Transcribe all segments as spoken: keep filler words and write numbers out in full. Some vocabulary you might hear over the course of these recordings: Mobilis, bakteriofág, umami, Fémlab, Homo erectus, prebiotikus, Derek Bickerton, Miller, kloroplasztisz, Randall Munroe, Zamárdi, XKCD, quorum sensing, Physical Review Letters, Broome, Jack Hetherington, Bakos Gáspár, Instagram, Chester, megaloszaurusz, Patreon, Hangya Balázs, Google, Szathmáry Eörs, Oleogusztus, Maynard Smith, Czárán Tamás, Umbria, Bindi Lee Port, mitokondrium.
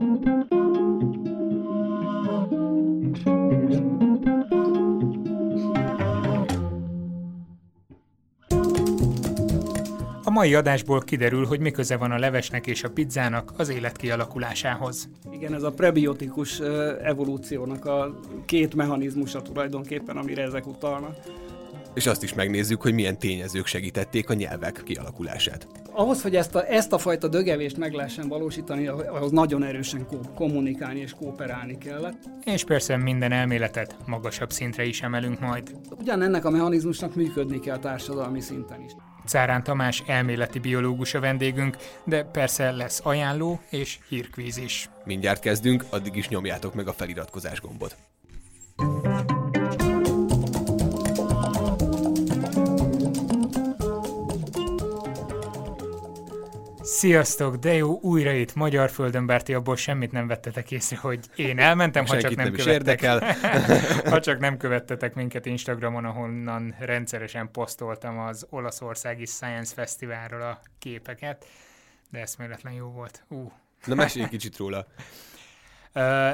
A mai adásból kiderül, hogy mi köze van a levesnek és a pizzának az élet kialakulásához. Igen, ez a prebiotikus evolúciónak a két mechanizmusa tulajdonképpen, amire ezek utalnak. És azt is megnézzük, hogy milyen tényezők segítették a nyelvek kialakulását. Ahhoz, hogy ezt a, ezt a fajta dögevést meg lehessen valósítani, ahhoz nagyon erősen ko- kommunikálni és kooperálni kellett. És persze minden elméletet magasabb szintre is emelünk majd. Ugyanennek a mechanizmusnak működni kell társadalmi szinten is. Czárán Tamás elméleti biológus a vendégünk, de persze lesz ajánló és hírkvíz is. Mindjárt kezdünk, addig is nyomjátok meg a feliratkozás gombot. Sziasztok, de jó, újra itt magyar földön, bár ti abból semmit nem vettetek észre, hogy én elmentem, ha csak nem, nem követtek. ha csak nem követtetek minket Instagramon, ahonnan rendszeresen posztoltam az olaszországi Science Fesztiválról a képeket, de eszméletlen jó volt. Uh. Na, mesélj egy kicsit róla.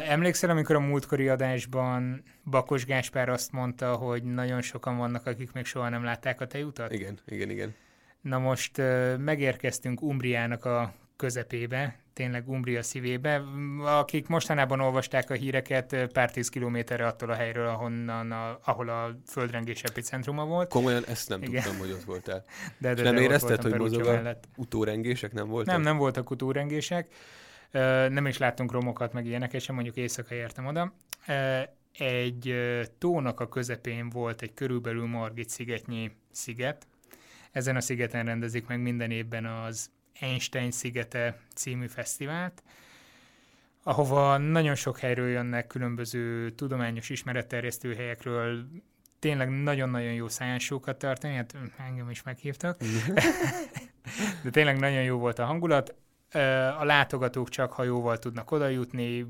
Emlékszel, amikor a múltkori adásban Bakos Gáspár azt mondta, hogy nagyon sokan vannak, akik még soha nem látták a tejutat? Igen, igen, igen. Na most uh, megérkeztünk Umbriának a közepébe, tényleg Umbria szívébe. Akik mostanában olvasták a híreket, pár tíz kilométerre attól a helyről, ahonnan a, ahol a földrengés epicentruma volt. Komolyan ezt nem igen. tudtam, hogy ott voltál. De, de, nem de érezted, hogy mozog a utórengések? Nem voltak? Nem, nem voltak utórengések. Uh, nem is láttunk romokat, meg ilyeneket sem, mondjuk éjszaka értem oda. Uh, egy uh, tónak a közepén volt egy körülbelül Margit szigetnyi sziget. Ezen a szigeten rendezik meg minden évben az Einstein szigete című fesztivált, ahova nagyon sok helyről jönnek, különböző tudományos ismeretterjesztő helyekről, tényleg nagyon-nagyon jó science-sokat tartani, hát engem is meghívtak, de tényleg nagyon jó volt a hangulat. A látogatók csak hajóval tudnak odajutni,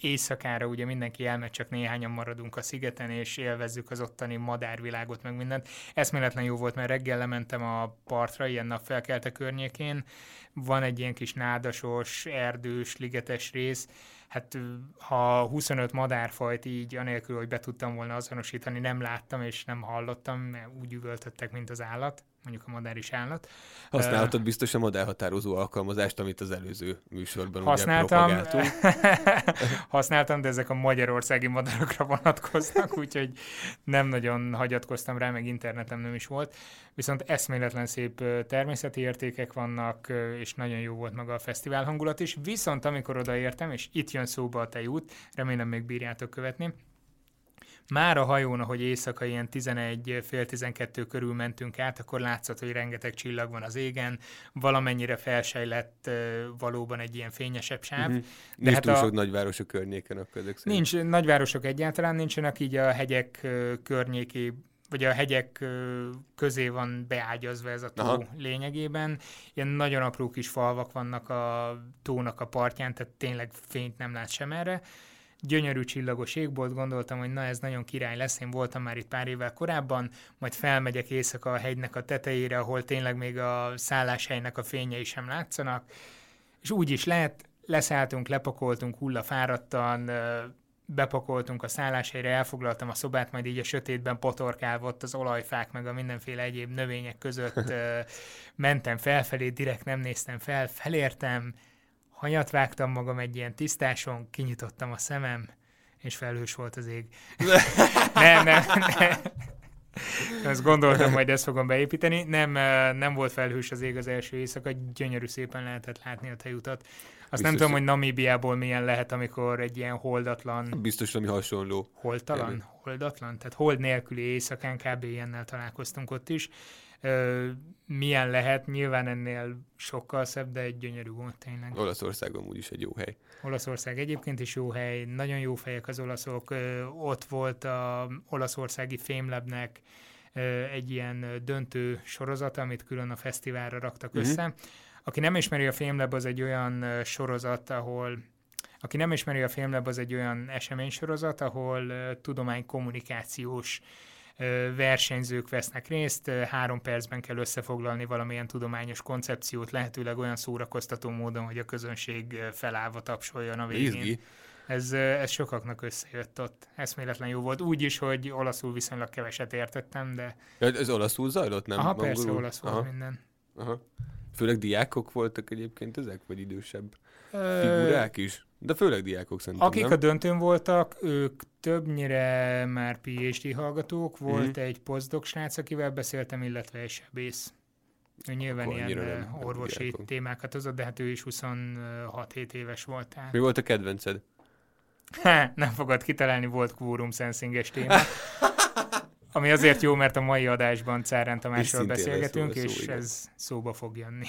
éjszakára ugye mindenki elmegy, csak néhányan maradunk a szigeten, és élvezzük az ottani madárvilágot, meg mindent. Eszméletlen jó volt, mert reggel lementem a partra, ilyen napfelkelte környékén. Van egy ilyen kis nádasos, erdős, ligetes rész. Hát ha huszonöt madárfajt így, anélkül, hogy be tudtam volna azonosítani, nem láttam és nem hallottam, mert úgy üvöltöttek, mint az állat. Mondjuk a madár is állat. Használhatod biztos a madárhatározó alkalmazást, amit az előző műsorban használtam, ugye propagáltunk. Használtam, de ezek a magyarországi madarakra vonatkoznak, úgyhogy nem nagyon hagyatkoztam rá, meg internetem nem is volt. Viszont eszméletlen szép természeti értékek vannak, és nagyon jó volt maga a fesztivál hangulat is. Viszont amikor odaértem, és itt jön szóba a tejút, remélem még bírjátok követni, már a hajón, ahogy éjszaka ilyen tizenegy fél tizenkettő körül mentünk át, akkor látszott, hogy rengeteg csillag van az égen, valamennyire felsejlett valóban egy ilyen fényesebb sáv. Uh-huh. De hát túl a... sok nagyvárosok környéken akkor ezek szerint. Nincs, nagyvárosok egyáltalán nincsenek, így a hegyek környéké, vagy a hegyek közé van beágyazva ez a tó. Aha. Lényegében. Ilyen nagyon apró kis falvak vannak a tónak a partján, tehát tényleg fényt nem látsz sem erre. Gyönyörű csillagos égbolt, gondoltam, hogy na ez nagyon király lesz, én voltam már itt pár évvel korábban, majd felmegyek éjszaka a hegynek a tetejére, ahol tényleg még a szálláshelynek a fényei sem látszanak, és úgy is lett, leszálltunk, lepakoltunk hullafáradtan, bepakoltunk a szálláshelyre, elfoglaltam a szobát, majd így a sötétben potorkálva ott az olajfák meg a mindenféle egyéb növények között mentem felfelé, direkt nem néztem fel, felértem, hanyat vágtam magam egy ilyen tisztáson, kinyitottam a szemem, és felhős volt az ég. nem, nem, nem. Azt gondoltam, majd ezt fogom beépíteni. Nem, nem volt felhős az ég az első éjszaka, gyönyörű szépen lehetett látni a tejutat. Azt biztos nem tudom, hogy Namíbiából milyen lehet, amikor egy ilyen holdatlan... Biztos, ami hasonló. Holtalan? Jelent. Holdatlan? Tehát hold nélküli éjszakán kb. Ilyennel találkoztunk ott is. Ö, milyen lehet, nyilván ennél sokkal szebb, de egy gyönyörű volt tényleg. Olaszország amúgy is egy jó hely. Olaszország egyébként is jó hely, nagyon jó fejek az olaszok, ö, ott volt a olaszországi fémlabnek ö, egy ilyen döntő sorozata, amit külön a fesztiválra raktak mm-hmm. össze. Aki nem ismeri a fémlab, az egy olyan sorozat, ahol Aki nem ismeri a fémlab, az egy olyan eseménysorozat, ahol ö, tudománykommunikációs versenyzők vesznek részt, három percben kell összefoglalni valamilyen tudományos koncepciót, lehetőleg olyan szórakoztató módon, hogy a közönség felállva tapsoljon a végén. Ez, ez sokaknak összejött ott. Eszméletlen jó volt. Úgy is, hogy olaszul viszonylag keveset értettem, de... Ja, ez olaszul zajlott, nem? Aha, mangolul? Persze, olaszul. Aha. Minden. Aha. Főleg diákok voltak egyébként ezek, vagy idősebb figurák is? De főleg diákok szerintem, akik nem? a döntőn voltak, ők többnyire már PhD hallgatók. Volt mm. egy postdoc srác, akivel beszéltem, illetve egy sebész. Ő nyilván ilyen nem, orvosi diákok. Témákat hozott, de hát ő is huszonhat-hét éves volt. Tehát. Mi volt a kedvenced? Ha, nem fogod kitalálni, volt quorum sensing-es téma. Ami azért jó, mert a mai adásban Czárán Tamásról beszélgetünk, szó, és szó, ez szóba fog jönni.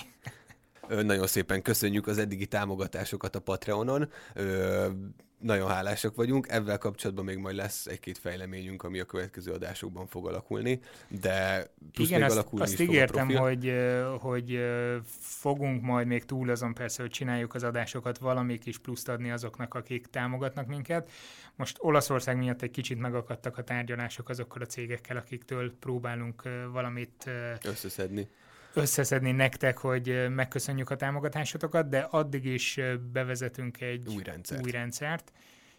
Ö, nagyon szépen köszönjük az eddigi támogatásokat a Patreonon. Ö, nagyon hálásak vagyunk. Ezzel kapcsolatban még majd lesz egy-két fejleményünk, ami a következő adásokban fog alakulni. De plusz igen, még azt, azt ígértem, hogy, hogy fogunk majd még túl azon persze, hogy csináljuk az adásokat, valami kis pluszt adni azoknak, akik támogatnak minket. Most Olaszország miatt egy kicsit megakadtak a tárgyalások azokkal a cégekkel, akiktől próbálunk valamit összeszedni. összeszedni nektek, hogy megköszönjük a támogatásotokat, de addig is bevezetünk egy új rendszert. Új rendszert.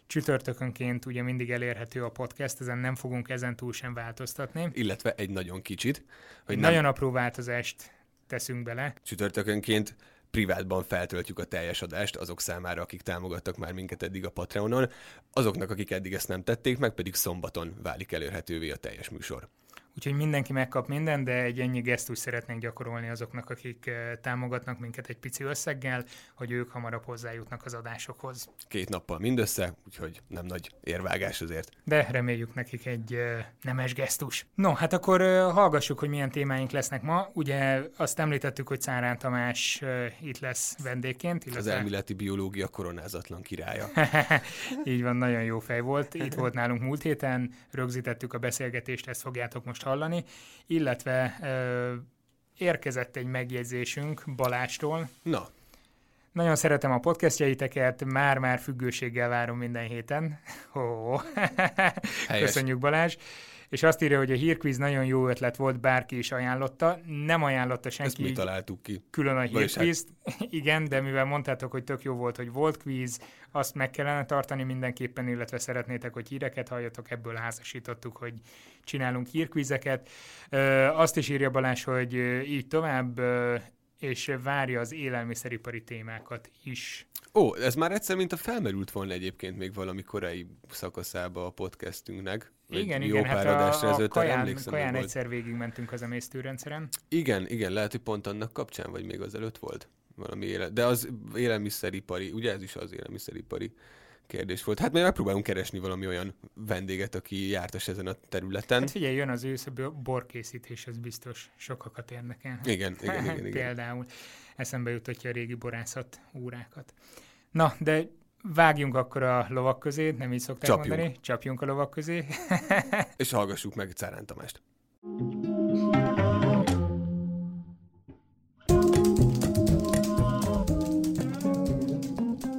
Csütörtökönként ugye mindig elérhető a podcast, ezen nem fogunk ezen túl sem változtatni. Illetve egy nagyon kicsit. Hogy nagyon nem... apró változást teszünk bele. Csütörtökönként privátban feltöltjük a teljes adást azok számára, akik támogattak már minket eddig a Patreonon. Azoknak, akik eddig ezt nem tették, meg pedig szombaton válik elérhetővé a teljes műsor. Úgyhogy mindenki megkap mindent, de egy ennyi gesztus szeretnénk gyakorolni azoknak, akik támogatnak minket egy pici összeggel, hogy ők hamarabb hozzájutnak az adásokhoz. Két nappal mindössze, úgyhogy nem nagy érvágás azért. De reméljük nekik egy nemes gesztus. No, hát akkor hallgassuk, hogy milyen témáink lesznek ma. Ugye azt említettük, hogy Czárán Tamás itt lesz vendégként. Illetve... az elméleti biológia koronázatlan királya. Így van, nagyon jó fej volt. Itt volt nálunk múlt héten, rögzítettük a beszélgetést, ezt fogjátok most hallani, illetve ö, érkezett egy megjegyzésünk Balástól. Na. Nagyon szeretem a podcastjeiteket, már-már függőséggel várom minden héten. Oh. Köszönjük, Balázs. És azt írja, hogy a hírkvíz nagyon jó ötlet volt, bárki is ajánlotta. Nem ajánlotta senki. Ezt mi találtuk ki. Külön a hírkvízt. Hát... igen, de mivel mondtátok, hogy tök jó volt, hogy volt kvíz, azt meg kellene tartani mindenképpen, illetve szeretnétek, hogy híreket halljatok, ebből házasítottuk, hogy csinálunk hírkvízeket. Azt is írja Balázs, hogy így tovább, és várja az élelmiszeripari témákat is. Ó, ez már egyszer, mint a felmerült volna egyébként még valami korai szakaszába a podcastünknek. Igen, igen, hát a, a kaján, kaján egyszer végigmentünk az emésztőrendszeren. Igen, igen, lehet, hogy pont annak kapcsán, vagy még azelőtt volt valami éle, de az élelmiszeripari, ugye ez is az élelmiszeripari kérdés volt. Hát még megpróbálunk keresni valami olyan vendéget, aki jártas ezen a területen. Hát figyelj, jön az ősz, a borkészítés, ez biztos sokakat érdekel. Igen, igen, igen, igen. Például eszembe jutatja a régi borászat órákat. Na, de vágjunk akkor a lovak közé, nem így szokták Csapjunk. mondani. Csapjunk a lovak közé. És hallgassuk meg Czárán Tamást.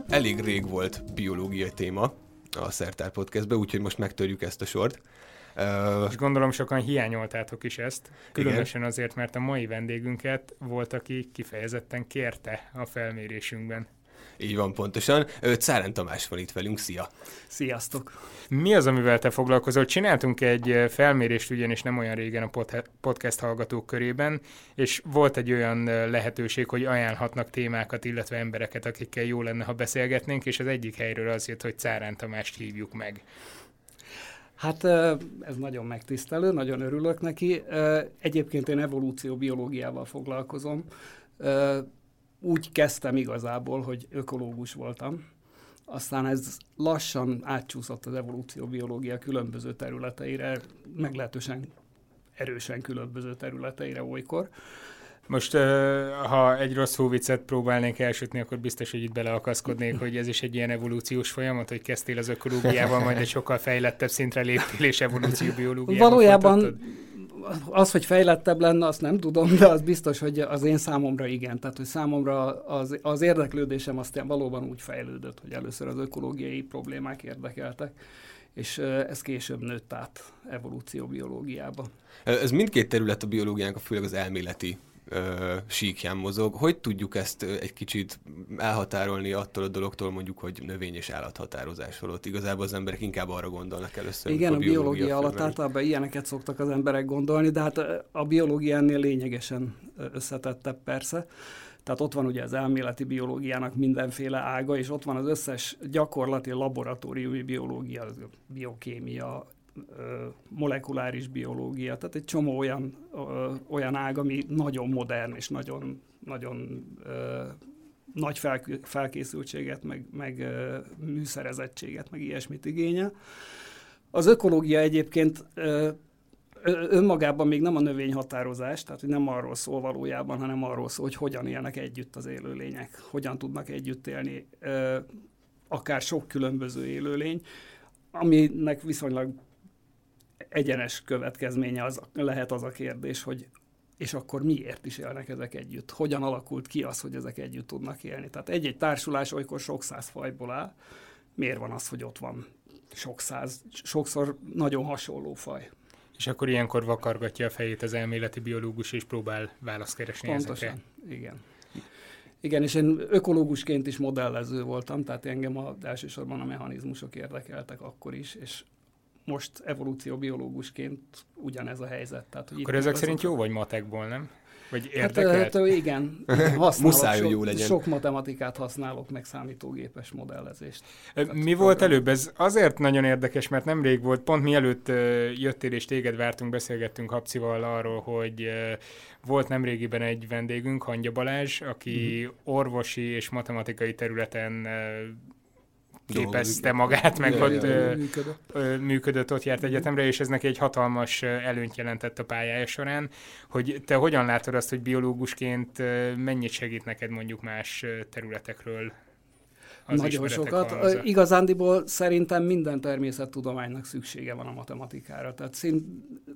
Elég rég volt biológia téma a Szertár Podcastben, úgyhogy most megtörjük ezt a sort. És gondolom sokan hiányoltátok is ezt, különösen igen. azért, mert a mai vendégünket volt, aki kifejezetten kérte a felmérésünkben. Így van, pontosan. Czárán Tamás van itt velünk, szia! Sziasztok! Mi az, amivel te foglalkozol? Csináltunk egy felmérést ugyanis nem olyan régen a podcast hallgatók körében, és volt egy olyan lehetőség, hogy ajánlhatnak témákat, illetve embereket, akikkel jó lenne, ha beszélgetnénk, és az egyik helyről az jött, hogy Czárán Tamást hívjuk meg. Hát ez nagyon megtisztelő, nagyon örülök neki. Egyébként én evolúcióbiológiával foglalkozom. Úgy kezdtem igazából, hogy ökológus voltam, aztán ez lassan átcsúszott az evolúcióbiológia különböző területeire, meglehetősen erősen különböző területeire olykor. Most, ha egy rossz hóviccet próbálnék elsütni, akkor biztos, hogy itt beleakaszkodnék, hogy ez is egy ilyen evolúciós folyamat, hogy kezdtél az ökológiával, majd egy sokkal fejlettebb szintre léptél, és evolúcióbiológiával Valójában folytattad. Az, hogy fejlettebb lenne, azt nem tudom, de az biztos, hogy az én számomra igen. Tehát, hogy számomra az, az érdeklődésem aztán valóban úgy fejlődött, hogy először az ökológiai problémák érdekeltek, és ez később nőtt át evolúcióbiológiába. Ez mindkét terület a biológiának, főleg az elméleti síkján mozog. Hogy tudjuk ezt egy kicsit elhatárolni attól a dologtól, mondjuk, hogy növény és állathatározás alatt? Igazából az emberek inkább arra gondolnak először. Igen, a biológia, biológia alatt általában ilyeneket szoktak az emberek gondolni, de hát a biológia ennél lényegesen összetettebb persze. Tehát ott van ugye az elméleti biológiának mindenféle ága, és ott van az összes gyakorlati laboratóriumi biológia, biokémia, molekuláris biológia, tehát egy csomó olyan, ö, olyan ág, ami nagyon modern és nagyon, nagyon ö, nagy felkészültséget, meg, meg ö, műszerezettséget, meg ilyesmit igényel. Az ökológia egyébként ö, önmagában még nem a növényhatározás, tehát nem arról szól valójában, hanem arról szól, hogy hogyan élnek együtt az élőlények, hogyan tudnak együtt élni ö, akár sok különböző élőlény, aminek viszonylag egyenes következménye az, lehet az a kérdés, hogy és akkor miért is élnek ezek együtt? Hogyan alakult ki az, hogy ezek együtt tudnak élni? Tehát egy-egy társulás olykor sok száz fajból áll. Miért van az, hogy ott van sok száz, sokszor nagyon hasonló faj? És akkor ilyenkor vakargatja a fejét az elméleti biológus, és próbál választ keresni pontosan, ezekre. Igen. Igen, és én ökológusként is modellező voltam, tehát engem a, elsősorban a mechanizmusok érdekeltek akkor is, és most evolúcióbiológusként ugyanez a helyzet. Tehát, hogy akkor ezek szerint jó vagy matekból, nem? Vagy érdekelt? Hát, igen, muszáj, hogy jó legyen. Sok matematikát használok, meg számítógépes modellezést. Tehát mi volt program. Előbb? Ez azért nagyon érdekes, mert nemrég volt, pont mielőtt jöttél és téged vártunk, beszélgettünk Habcival arról, hogy volt nemrégiben egy vendégünk, Hangya Balázs, aki mm. orvosi és matematikai területen képezte magát, meg ja, ott ja, működött. Ö, működött, ott járt egyetemre, és ez neki egy hatalmas előnyt jelentett a pályája során, hogy te hogyan látod azt, hogy biológusként mennyit segít neked mondjuk más területekről az nagyon sokat. Halmaza? Igazándiból szerintem minden természettudománynak szüksége van a matematikára. Tehát szint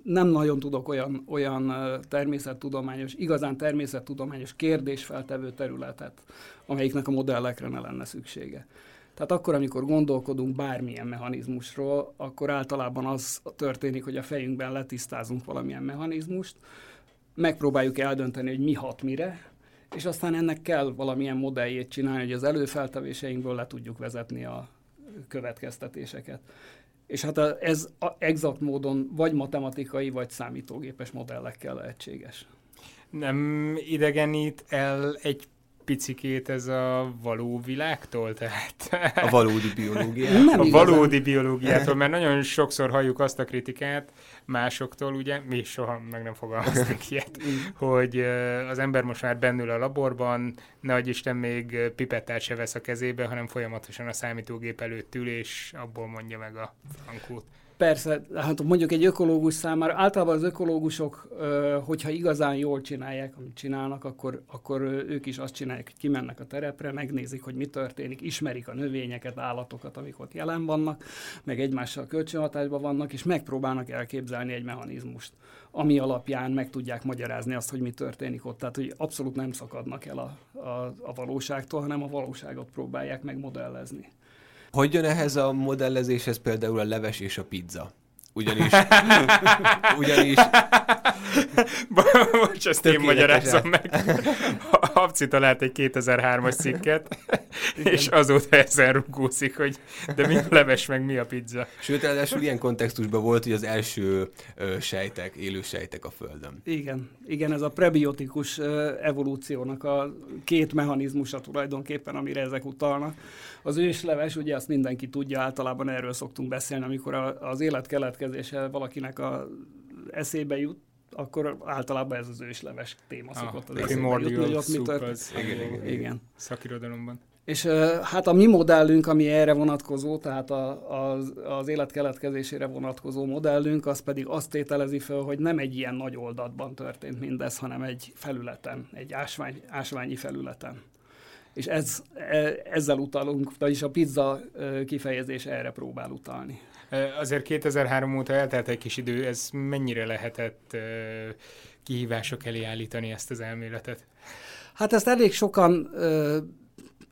nem nagyon tudok olyan, olyan természettudományos, igazán természettudományos kérdésfeltevő területet, amelyiknek a modellekre ne lenne szüksége. Tehát akkor, amikor gondolkodunk bármilyen mechanizmusról, akkor általában az történik, hogy a fejünkben letisztázunk valamilyen mechanizmust, megpróbáljuk eldönteni, hogy mi hat mire, és aztán ennek kell valamilyen modelljét csinálni, hogy az előfeltevéseinkből le tudjuk vezetni a következtetéseket. És hát ez exakt módon vagy matematikai, vagy számítógépes modellekkel lehetséges. Nem idegenít el egy picikét ez a való világtól, tehát... A valódi biológiától. Nem a valódi biológiától, mert nagyon sokszor halljuk azt a kritikát másoktól, ugye, mi soha meg nem fogalmaztunk ilyet, hogy az ember most már bennül a laborban, nehogy Isten még pipettát se vesz a kezébe, hanem folyamatosan a számítógép előtt ül, és abból mondja meg a frankót. Persze, hát mondjuk egy ökológus számára, általában az ökológusok, hogyha igazán jól csinálják, amit csinálnak, akkor, akkor ők is azt csinálják, hogy kimennek a terepre, megnézik, hogy mi történik, ismerik a növényeket, állatokat, amik ott jelen vannak, meg egymással kölcsönhatásban vannak, és megpróbálnak elképzelni egy mechanizmust, ami alapján meg tudják magyarázni azt, hogy mi történik ott. Tehát, hogy abszolút nem szakadnak el a, a, a valóságtól, hanem a valóságot próbálják megmodellezni. Hogy jön ehhez a modellezéshez például a leves és a pizza? Ugyanis... ugyanis... Bocs, ezt én magyarázom meg. Habci talált egy kétezer-hármas cikket, és azóta ezen rugózik, hogy de mi a leves, meg mi a pizza. Sőt, ráadásul ilyen kontextusban volt, hogy az első sejtek, élő sejtek a Földön. Igen, igen, ez a prebiotikus evolúciónak a két mechanizmusa tulajdonképpen, amire ezek utalnak. Az ősleves, ugye azt mindenki tudja, általában erről szoktunk beszélni, amikor az élet keletkezése valakinek a eszébe jut, akkor általában ez az ősleves téma szokott az eszébe jutni, hogy ott mi történt. Szakirodalomban. És hát a mi modellünk, ami erre vonatkozó, tehát a, az, az élet keletkezésére vonatkozó modellünk, az pedig azt tételezi fel, hogy nem egy ilyen nagy oldatban történt mindez, hanem egy felületen, egy ásvány, ásványi felületen. És ez, ezzel utalunk, vagyis a pizza kifejezés erre próbál utalni. Azért kétezer-három óta eltelt egy kis idő, ez mennyire lehetett kihívások elé állítani ezt az elméletet? Hát ezt elég sokan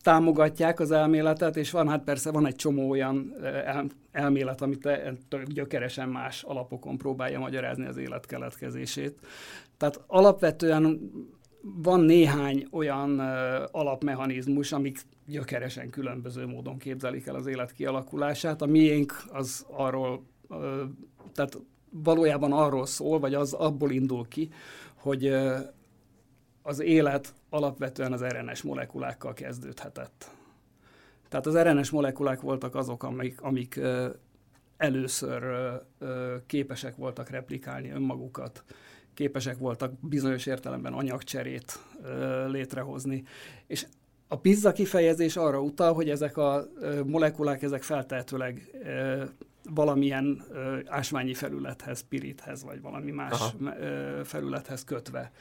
támogatják az elméletet, és van, hát persze van egy csomó olyan el, elmélet, amit gyökeresen más alapokon próbálja magyarázni az élet keletkezését. Tehát alapvetően van néhány olyan alapmechanizmus, amik gyökeresen különböző módon képzelik el az élet kialakulását. A miénk az arról, tehát valójában arról szól, vagy az abból indul ki, hogy az élet alapvetően az er en es molekulákkal kezdődhetett. Tehát az er en es molekulák voltak azok, amik, amik először képesek voltak replikálni önmagukat, képesek voltak bizonyos értelemben anyagcserét létrehozni. És a pizza kifejezés arra utal, hogy ezek a molekulák, ezek feltehetőleg valamilyen ásványi felülethez, pirithez, vagy valami más Aha. felülethez kötve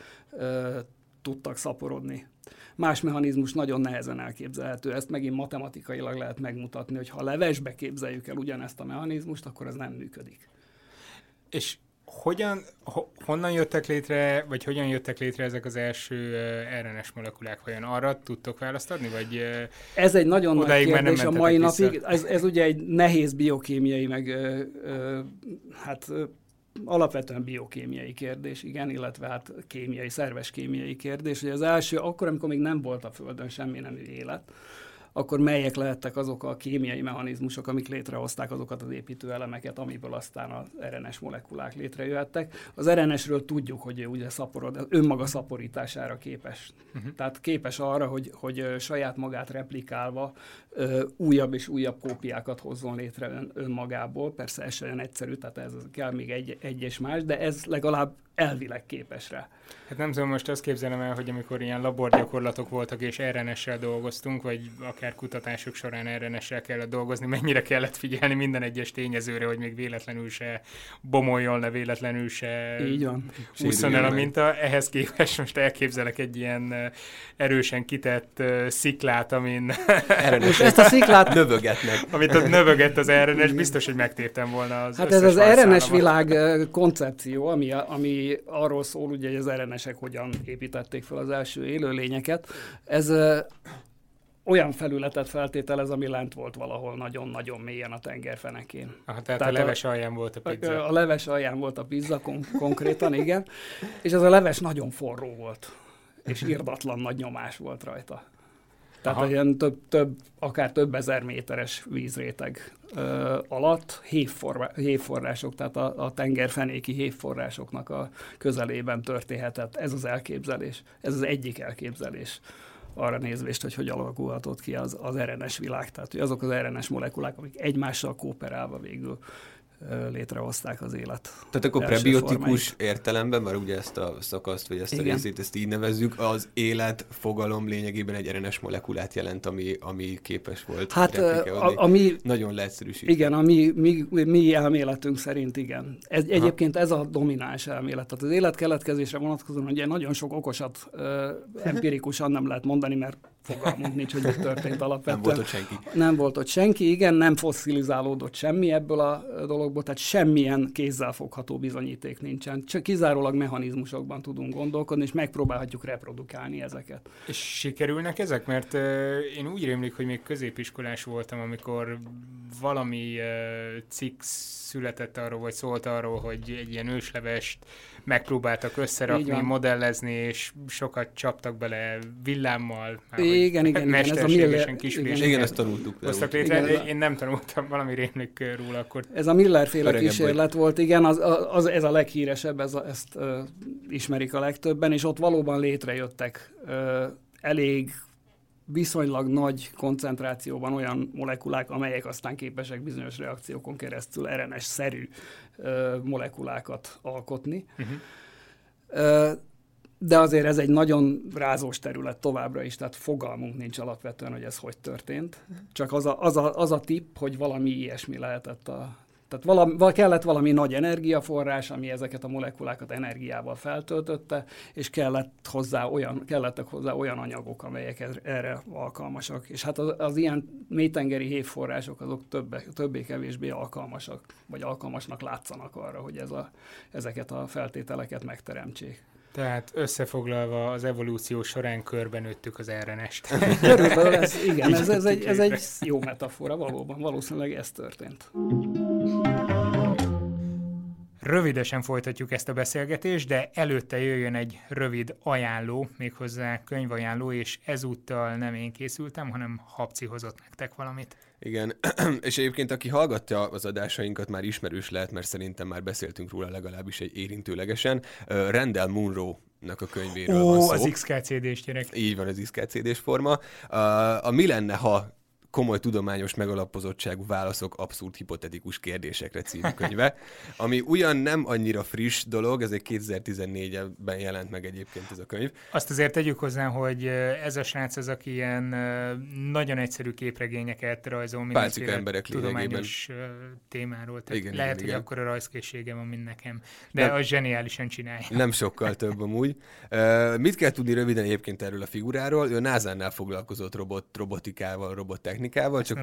tudtak szaporodni. Más mechanizmus nagyon nehezen elképzelhető. Ezt megint matematikailag lehet megmutatni, hogy ha levesbe képzeljük el ugyanezt a mechanizmust, akkor ez nem működik. És hogyan, ho, honnan jöttek létre, vagy hogyan jöttek létre ezek az első er en es molekulák? Vajon arra tudtok választ adni? Vagy ez egy nagyon nagy kérdés a mai napig. Ez, ez ugye egy nehéz biokémiai, meg ö, ö, hát ö, alapvetően biokémiai kérdés, igen, illetve hát kémiai, szerves kémiai kérdés, hogy az első, akkor, amikor még nem volt a Földön semmi nemű élet, akkor melyek lehettek azok a kémiai mechanizmusok, amik létrehozták azokat az építőelemeket, amiből aztán az er en es molekulák létrejöhettek. Az er en esről tudjuk, hogy ugye szaporod, önmaga szaporítására képes. Uh-huh. Tehát képes arra, hogy, hogy saját magát replikálva újabb és újabb kópiákat hozzon létre ön, önmagából. Persze ez olyan egyszerű, tehát ez kell még egy, egy és más, de ez legalább elvileg képes rá. Hát nem tudom, most azt képzelem el, hogy amikor ilyen laborgyakorlatok voltak, és er en essel dolgoztunk, vagy akár kutatások során er en essel kellett dolgozni, mennyire kellett figyelni minden egyes tényezőre, hogy még véletlenül se bomoljon le, véletlenül se úszon el a minta. Ehhez képest most elképzelek egy ilyen erősen kitett sziklát, amin... Most ezt a sziklát növögetnek. Amit ott növögett az er en es, biztos, hogy megtéptem volna az hát összes ez az er en es világ koncepció, ami, a, ami arról szól, ugye, hogy az er en esek hogyan építették fel az első élőlényeket. Ez ö, olyan felületet feltételez, ami lent volt valahol nagyon-nagyon mélyen a tengerfenekén. Aha, tehát, tehát a leves a, alján volt a pizza. A, a leves alján volt a pizza, kon- konkrétan, igen. És ez a leves nagyon forró volt, és irdatlan nagy nyomás volt rajta. Tehát Aha. ilyen több, több, akár több ezer méteres vízréteg ö, alatt hévforrá- hévforrások, tehát a, a tengerfenéki hévforrásoknak a közelében történhetett. Ez az elképzelés, ez az egyik elképzelés arra nézvést, hogy hogy alakulhatott ki az, az er en es világ. Tehát hogy azok az er en es molekulák, amik egymással kooperálva végül létrehozták az élet. Tehát akkor prebiotikus formáit. Értelemben, mert ugye ezt a szakaszt, vagy ezt Igen. a részét, ezt így nevezzük, az élet fogalom lényegében egy er en es molekulát jelent, ami, ami képes volt hát, replikálni. A, a mi, Nagyon leegyszerűsítő. Igen, a mi, mi, mi elméletünk szerint igen. Ez, egyébként ez a domináns elmélet. Tehát az élet keletkezésre vonatkozóan ugye nagyon sok okosat ö, empirikusan nem lehet mondani, mert fogalmunk nincs, hogy mi történt alapvetően. Nem volt ott senki. Nem volt ott senki, igen, nem fosszilizálódott semmi ebből a dologból. Tehát semmilyen kézzelfogható bizonyíték nincsen. Csak kizárólag mechanizmusokban tudunk gondolkodni, és megpróbálhatjuk reprodukálni ezeket. És sikerülnek ezek? Mert uh, én úgy rémlik, hogy még középiskolás voltam, amikor valami uh, cikk született arról, vagy szólt arról, hogy egy ilyen őslevest megpróbáltak összerakni, modellezni, és sokat csaptak bele villámmal. Már, igen, igen, igen. Ez a Miller... Igen, igen, ezt tanultuk. Igen, ez a... Én nem tanultam, valami rémlik róla akkor. Ez a Miller-féle kísérlet volt, igen, az, az, ez a leghíresebb, ez a, ezt uh, ismerik a legtöbben, és ott valóban létrejöttek uh, elég viszonylag nagy koncentrációban olyan molekulák, amelyek aztán képesek bizonyos reakciókon keresztül er en es-szerű ö, molekulákat alkotni. Uh-huh. Ö, de azért ez egy nagyon rázós terület továbbra is, tehát fogalmunk nincs alapvetően, hogy ez hogy történt. Csak az a, az a, az a tipp, hogy valami ilyesmi lehetett a... Tehát valami, kellett valami nagy energiaforrás, ami ezeket a molekulákat energiával feltöltötte, és kellett hozzá olyan, kellettek hozzá olyan anyagok, amelyek erre alkalmasak. És hát az, az ilyen mélytengeri hévforrások azok többe, többé-kevésbé alkalmasak, vagy alkalmasnak látszanak arra, hogy ez a, ezeket a feltételeket megteremtsék. Tehát összefoglalva az evolúció során körbenőttük az er en est. Körülbelül ez, igen, ez, ez, egy, ez egy jó metafora, valóban, valószínűleg ez történt. Rövidesen folytatjuk ezt a beszélgetést, de előtte jöjjön egy rövid ajánló, méghozzá könyvajánló, és ezúttal nem én készültem, hanem Habci hozott nektek valamit. Igen, és egyébként aki hallgatja az adásainkat, már ismerős lehet, mert szerintem már beszéltünk róla legalábbis egy érintőlegesen. Uh, Randall Munroe-nak a könyvéről Ó, van szó. Ó, az iksz ká cé dés gyerek. Így van, az iksz ká cé dés forma. Uh, a mi lenne, ha komoly tudományos megalapozottságú válaszok abszurd hipotetikus kérdésekre című könyve, ami ugyan nem annyira friss dolog, ez egy kétezer-tizennégyben jelent meg egyébként ez a könyv. Azt azért tegyük hozzá, hogy ez a srác az, aki ilyen nagyon egyszerű képregényeket rajzol mindenféle tudományos lényegében. Témáról. Tehát igen, lehet, igen, hogy akkor a rajzkészségem van, mint nekem. De nem, az zseniálisan csinálja. Nem sokkal több amúgy. Uh, mit kell tudni röviden egyébként erről a figuráról? Ő a názánál foglalkozott robot, robotikával, robottechnikával. Csak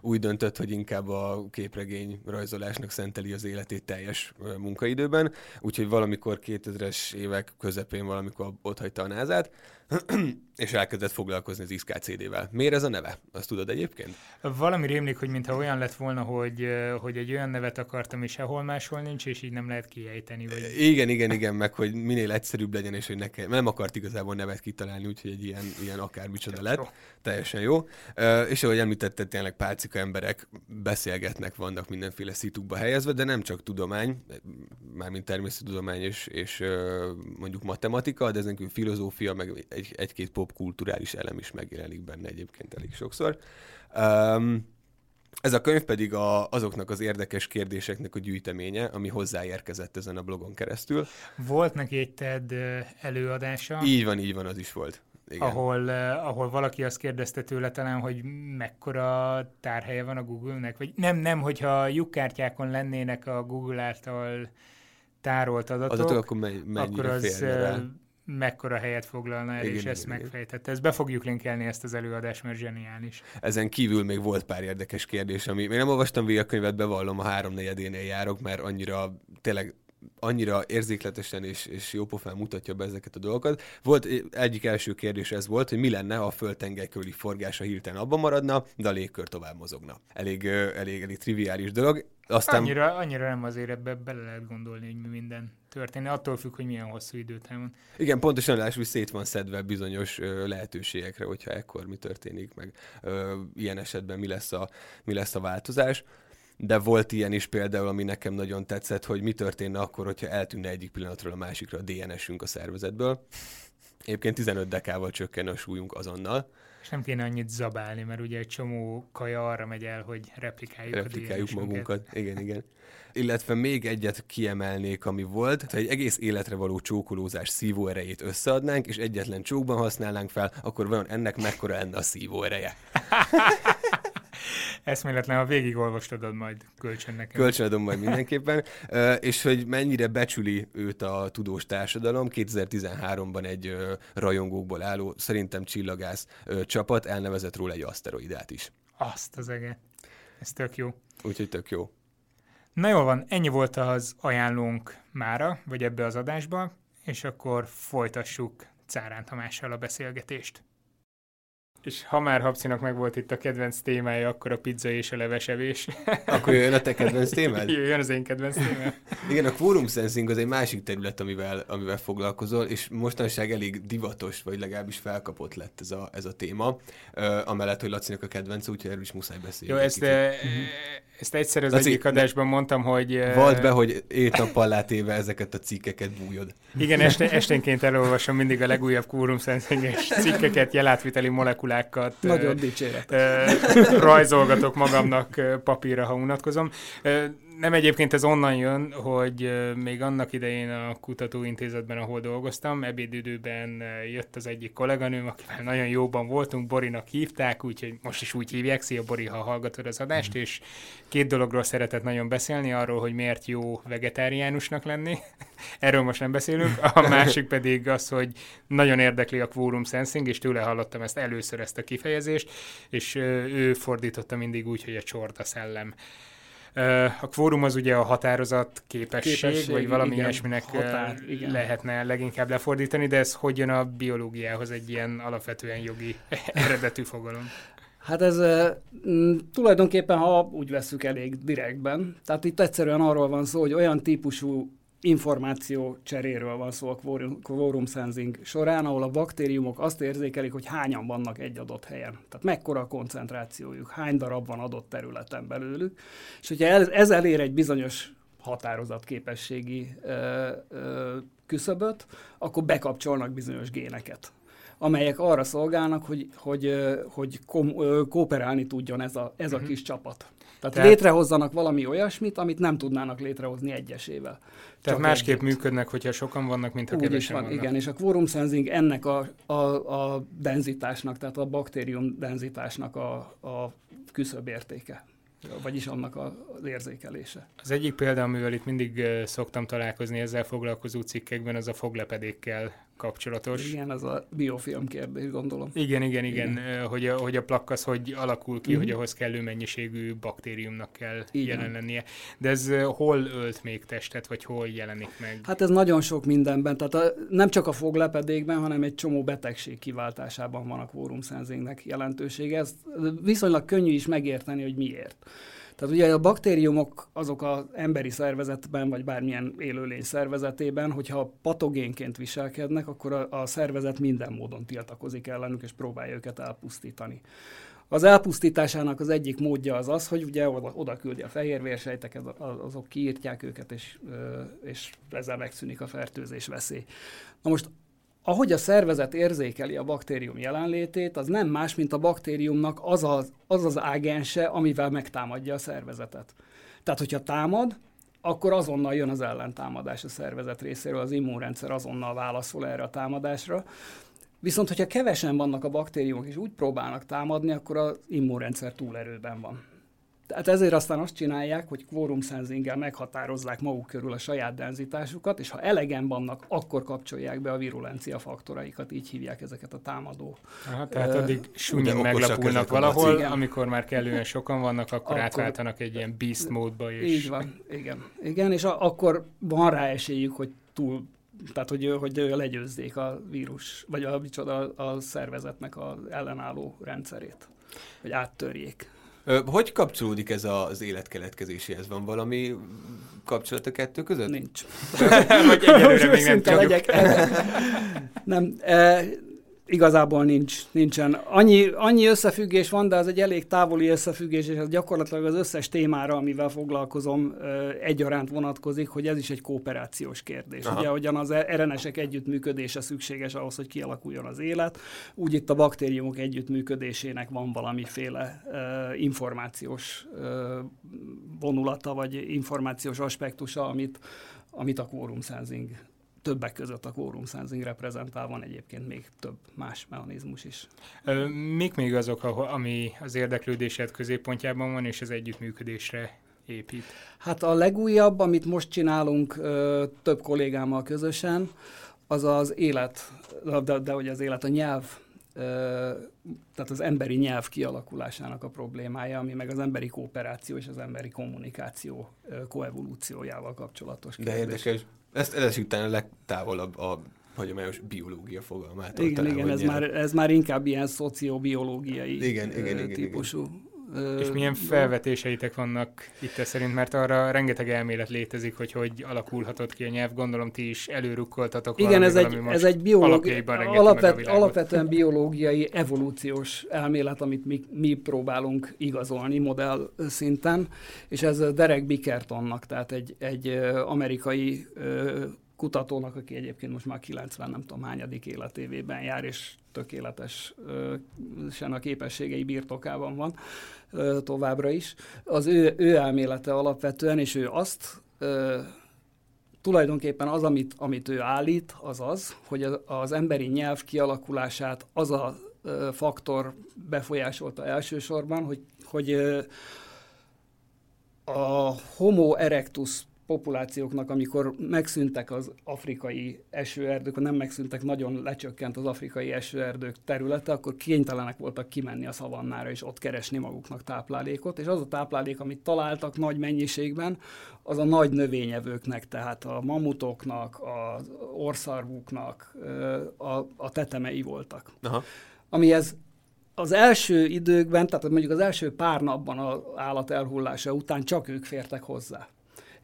úgy döntött, hogy inkább a képregény rajzolásnak szenteli az életét teljes munkaidőben, úgyhogy valamikor kétezres évek közepén valamikor otthagyta a názát, és elkezdett foglalkozni az iksz ká cé dével. Miért ez a neve? Azt tudod egyébként? Valami rémlik, hogy mintha olyan lett volna, hogy, hogy egy olyan nevet akartam, és sehol máshol nincs, és így nem lehet kiejteni. Vagy... Igen, igen, igen, meg hogy minél egyszerűbb legyen, és hogy ne kell, nem akart igazából nevet kitalálni, úgyhogy egy ilyen, ilyen akármicsoda lett. Jó. Teljesen jó. És ahogy említetted, tényleg pálcika emberek beszélgetnek, vannak mindenféle szitukba helyezve, de nem csak tudomány, mármint természettudomány és, és mondjuk matematika, de ezen kívül filozófia, meg Egy, egy-két popkulturális elem is megjelenik benne egyébként elég sokszor. Um, ez a könyv pedig a, azoknak az érdekes kérdéseknek a gyűjteménye, ami hozzáérkezett ezen a blogon keresztül. Volt neki egy TED előadása. Így van, így van, az is volt. Igen. Ahol, eh, ahol valaki azt kérdezte tőle talán, hogy mekkora tárhelye van a Google-nek, vagy nem, nem, hogyha lyukkártyákon lennének a Google által tárolt adatok, adatok akkor, mely, akkor az... mekkora helyet foglalna el, igen, és igen, ezt megfejtette. Ezt be fogjuk linkelni, ezt az előadást, mert zseniális. Ezen kívül még volt pár érdekes kérdés, ami... Én nem olvastam végig a könyvet, bevallom, a háromnegyedénél járok, mert annyira, tényleg annyira érzékletesen és, és jópofán mutatja be ezeket a dolgokat. Volt egyik első kérdés, ez volt, hogy mi lenne, ha a földtengely körüli forgása hirtelen abban maradna, de a légkör tovább mozogna. Elég, elég, elég triviális dolog. Aztán... Annyira, annyira nem, azért ebbe bele lehet gondolni, hogy mi minden történne, attól függ, hogy milyen hosszú időtávon. Igen, pontosan lássuk, hogy szét van szedve bizonyos ö, lehetőségekre, hogyha ekkor mi történik, meg ö, ilyen esetben mi lesz a, mi lesz a változás. De volt ilyen is például, ami nekem nagyon tetszett, hogy mi történne akkor, hogyha eltűnne egyik pillanatról a másikra a dé en esünk a szervezetből. Egyébként tizenöt dekával csökken a súlyunk azonnal. És nem kéne annyit zabálni, mert ugye egy csomó kaja arra megy el, hogy replikáljuk, replikáljuk magunkat. Igen, igen. Illetve még egyet kiemelnék, ami volt, ha egy egész életre való csókolózás szívóerejét összeadnánk, és egyetlen csókban használnánk fel, akkor vajon ennek mekkora lenne a szívóereje? Eszméletlen, ha végigolvastad, majd kölcsön nekem. Kölcsönadom majd mindenképpen. És hogy mennyire becsüli őt a tudós társadalom, kétezer-tizenháromban egy rajongókból álló, szerintem csillagász csapat elnevezett róla egy aszteroidát is. Azt az ege. Ez tök jó. Úgyhogy tök jó. Na jól van, ennyi volt az ajánlónk mára, vagy ebbe az adásba, és akkor folytassuk Czárán Tamással a beszélgetést. És ha már Habcinak megvolt itt a kedvenc témája, akkor a pizza és a levesevés. Akkor jön a te kedvenc témád? Jön az én kedvenc témám. Igen, a quorum sensing az egy másik terület, amivel, amivel foglalkozol, és mostanság elég divatos, vagy legalábbis felkapott lett ez a, ez a téma, uh, amellett, hogy Lacinak a kedvence, úgyhogy erről is muszáj beszélni. Jó, ezt, e, ezt egyszer az Laci, egyik adásban mondtam, hogy... Vald be, hogy éjnappal látéve ezeket a cikkeket bújod. Igen, este, esténként elolvasom mindig a legújabb quorum sensinges cikkeket, jelátviteli molekulát. Nagyon dicséret. Rajzolgatok magamnak papírra, ha unatkozom. Nem, egyébként ez onnan jön, hogy még annak idején a kutatóintézetben, ahol dolgoztam, ebédidőben jött az egyik kolléganőm, akivel nagyon jóban voltunk, Borinak hívták, úgyhogy most is úgy hívják, szia Bori, ha hallgatod az adást, mm. és két dologról szeretett nagyon beszélni, arról, hogy miért jó vegetáriánusnak lenni, erről most nem beszélünk, a másik pedig az, hogy nagyon érdekli a quorum sensing, és tőle hallottam ezt először, ezt a kifejezést, és ő fordította mindig úgy, hogy a csorda szellem. A kvórum az ugye a határozat képesség, képesség vagy valami igen, ilyesminek határ, lehetne leginkább lefordítani, de ez hogy jön a biológiához egy ilyen alapvetően jogi eredetű fogalom? Hát ez m- tulajdonképpen, ha úgy veszük, elég direktben. Tehát itt egyszerűen arról van szó, hogy olyan típusú információ cseréről van szó a quorum, quorum sensing során, ahol a baktériumok azt érzékelik, hogy hányan vannak egy adott helyen. Tehát mekkora a koncentrációjuk, hány darab van adott területen belőlük. És hogyha ez, ez elér egy bizonyos határozatképességi ö, ö, küszöböt, akkor bekapcsolnak bizonyos géneket, amelyek arra szolgálnak, hogy, hogy, hogy kom, ö, kooperálni tudjon ez a, ez a kis csapat. Tehát, tehát létrehozzanak valami olyasmit, amit nem tudnának létrehozni egyesével. Tehát csak másképp együtt működnek, hogyha sokan vannak, mint ha kevesen van, vannak. Igen, és a quorum sensing ennek a, a, a denzitásnak, tehát a baktérium denzitásnak a, a küszöbértéke, vagyis annak az érzékelése. Az egyik példa, amivel itt mindig szoktam találkozni ezzel foglalkozó cikkekben, az a foglepedékkel kapcsolatos. Igen, az a biofilm kérdés, gondolom. Igen, igen, igen, igen. Hogy, a, hogy a plakk az hogy alakul ki, mm-hmm. hogy ahhoz kellő mennyiségű baktériumnak kell igen. jelen lennie. De ez hol ölt még testet, vagy hol jelenik meg? Hát ez nagyon sok mindenben, tehát a, nem csak a foglepedékben, hanem egy csomó betegség kiváltásában van a quorum sensingnek jelentősége. Ez viszonylag könnyű is megérteni, hogy miért. Tehát ugye a baktériumok azok az emberi szervezetben, vagy bármilyen élőlény szervezetében, hogyha patogénként viselkednek, akkor a, a szervezet minden módon tiltakozik ellenük, és próbálja őket elpusztítani. Az elpusztításának az egyik módja az az, hogy ugye oda, oda küldi a fehérvérsejteket, azok kiírtják őket, és, és ezzel megszűnik a fertőzés veszély. Na most, ahogy a szervezet érzékeli a baktérium jelenlétét, az nem más, mint a baktériumnak az az, az, az ágense, amivel megtámadja a szervezetet. Tehát, hogyha támad, akkor azonnal jön az ellentámadás a szervezet részéről, az immunrendszer azonnal válaszol erre a támadásra. Viszont, hogyha kevesen vannak a baktériumok és úgy próbálnak támadni, akkor az immunrendszer túlerőben van. Tehát ezért aztán azt csinálják, hogy quorum sensinggel meghatározzák maguk körül a saját denzitásukat, és ha elegen vannak, akkor kapcsolják be a virulencia faktoraikat, így hívják ezeket a támadó. Aha, tehát uh, addig súnyan meglapulnak valahol, igen. amikor már kellően sokan vannak, akkor, akkor átváltanak egy ilyen beast módba is. Így van, igen. Igen, és a, akkor van rá esélyük, hogy túl, tehát hogy, hogy legyőzzék a vírus, vagy a, micsoda, a szervezetnek az ellenálló rendszerét, hogy áttörjék. Hogy kapcsolódik ez az életkeletkezéséhez? Van valami kapcsolat a kettő között? Nincs. Vagy egyelőre még nem tudjuk. Nem, e, igazából nincs, nincsen. Annyi, annyi összefüggés van, de az egy elég távoli összefüggés, és az gyakorlatilag az összes témára, amivel foglalkozom, egyaránt vonatkozik, hogy ez is egy kooperációs kérdés. Aha. Ugye, ahogyan az er en esek együttműködése szükséges ahhoz, hogy kialakuljon az élet, úgy itt a baktériumok együttműködésének van valamiféle uh, információs uh, vonulata, vagy információs aspektusa, amit, amit a quorum sensing többek között a quorum sensing reprezentál, van egyébként még több más mechanizmus is. Mik még azok, ami az érdeklődésed középpontjában van, és az együttműködésre épít? Hát a legújabb, amit most csinálunk több kollégámmal közösen, az az élet, de, de hogy az élet a nyelv, tehát az emberi nyelv kialakulásának a problémája, ami meg az emberi kooperáció és az emberi kommunikáció koevolúciójával kapcsolatos kérdés. De érdekes. Ezt ezek után a legtávolabb a hagyományos biológia fogalmától. Igen, talán, igen, ez már, ez már inkább ilyen szociobiológiai igen, igen, igen, típusú. Igen. És milyen felvetéseitek vannak itt szerint, mert arra rengeteg elmélet létezik, hogy hogy alakulhatott ki a nyelv, gondolom ti is előrukkoltatok valami. Igen, ez egy, ez egy biológiai, alapvet, alapvetően biológiai, evolúciós elmélet, amit mi, mi próbálunk igazolni modell szinten, és ez Derek Bickertonnak, tehát egy, egy amerikai kutatónak, aki egyébként most már kilencven nem tudom hányadik életévében jár, és tökéletesen a képességei birtokában van továbbra is. Az ő, ő elmélete alapvetően, és ő azt tulajdonképpen az, amit, amit ő állít, az az, hogy az emberi nyelv kialakulását az a faktor befolyásolta elsősorban, hogy, hogy a homo erectus populációknak, amikor megszűntek az afrikai esőerdők, ha nem megszűntek, nagyon lecsökkent az afrikai esőerdők területe, akkor kénytelenek voltak kimenni a szavannára és ott keresni maguknak táplálékot, és az a táplálék, amit találtak nagy mennyiségben, az a nagy növényevőknek, tehát a mamutoknak, az orrszarvúknak a, a tetemei voltak. Aha. Amihez az első időkben, tehát mondjuk az első pár napban az állat elhullása után csak ők fértek hozzá.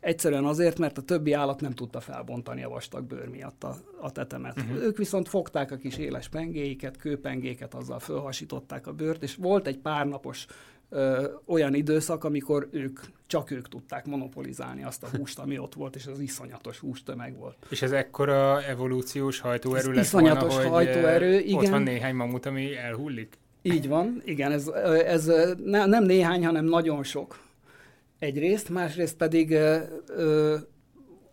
Egyszerűen azért, mert a többi állat nem tudta felbontani a vastag bőr miatt a, a tetemet. Uh-huh. Ők viszont fogták a kis éles pengéiket, kőpengéket, azzal fölhasították a bőrt, és volt egy pár napos ö, olyan időszak, amikor ők, csak ők tudták monopolizálni azt a húst, ami ott volt, és az iszonyatos hústömeg volt. És ez ekkora evolúciós hajtóerő ez lett iszonyatos volna, hajtóerő, hogy igen. Ott van néhány mamut, ami elhullik? Így van, igen, ez, ez ne, nem néhány, hanem nagyon sok. Egyrészt, másrészt pedig ö, ö,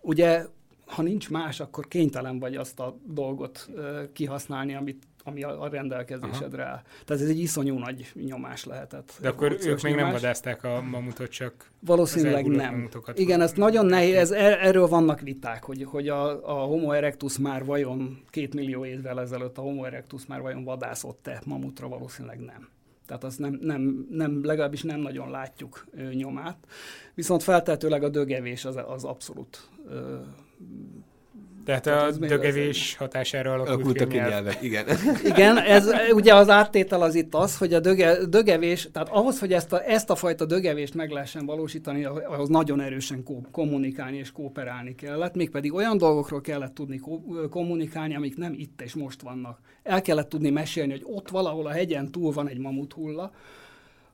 ugye, ha nincs más, akkor kénytelen vagy azt a dolgot ö, kihasználni, amit, ami a, a rendelkezésedre áll. Tehát ez egy iszonyú nagy nyomás lehetett. De akkor ők nyomás. Még nem vadászták a mamutot, csak valószínűleg nem. Igen, ez nagyon nehéz, ez, erről vannak viták, hogy, hogy a, a homo erectus már vajon két millió évvel ezelőtt a homo erectus már vajon vadászott-e mamutra, valószínűleg nem. Tehát azt nem, nem, nem, legalábbis nem nagyon látjuk ö, nyomát. Viszont feltehetőleg a dögevés az, az abszolút... Ö, tehát, tehát a dögevés hatására alakult ki nyelvek. Igen, igen, ez, ugye az áttétel az itt az, hogy a döge, dögevés, tehát ahhoz, hogy ezt a, ezt a fajta dögevést meg lehessen valósítani, ahhoz nagyon erősen ko- kommunikálni és kooperálni kellett, mégpedig olyan dolgokról kellett tudni ko- kommunikálni, amik nem itt és most vannak. El kellett tudni mesélni, hogy ott valahol a hegyen túl van egy mamut hulla,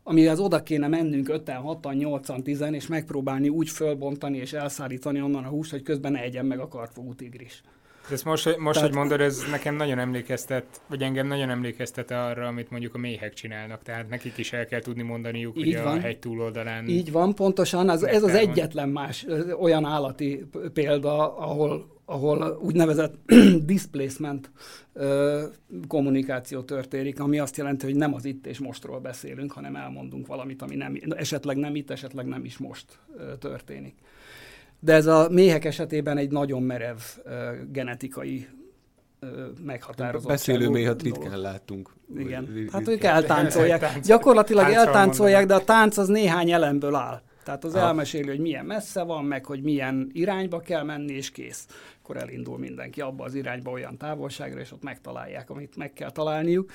amihez oda kéne mennünk öten, hatan, nyolcan, tizen, és megpróbálni úgy fölbontani és elszállítani onnan a húst, hogy közben ne egyen meg a kartfogú tigris. Ezt most, most tehát... hogy mondod, ez nekem nagyon emlékeztet, vagy engem nagyon emlékeztet arra, amit mondjuk a méhek csinálnak, tehát nekik is el kell tudni mondaniuk, hogy a hegy túloldalán... Így van, pontosan, az, ez az egyetlen más olyan állati példa, ahol... ahol úgynevezett displacement ö, kommunikáció történik, ami azt jelenti, hogy nem az itt és mostról beszélünk, hanem elmondunk valamit, ami nem, esetleg nem itt, esetleg nem is most ö, történik. De ez a méhek esetében egy nagyon merev ö, genetikai meghatározott. Beszélő méhat ritkán látunk. Igen, ritkán. Hát ők eltáncolják. Tánc, Gyakorlatilag eltáncolják, de a tánc az néhány elemből áll. Tehát az ha. elmeséli, hogy milyen messze van, meg hogy milyen irányba kell menni, és kész. Akkor elindul mindenki abba az irányba olyan távolságra, és ott megtalálják, amit meg kell találniuk.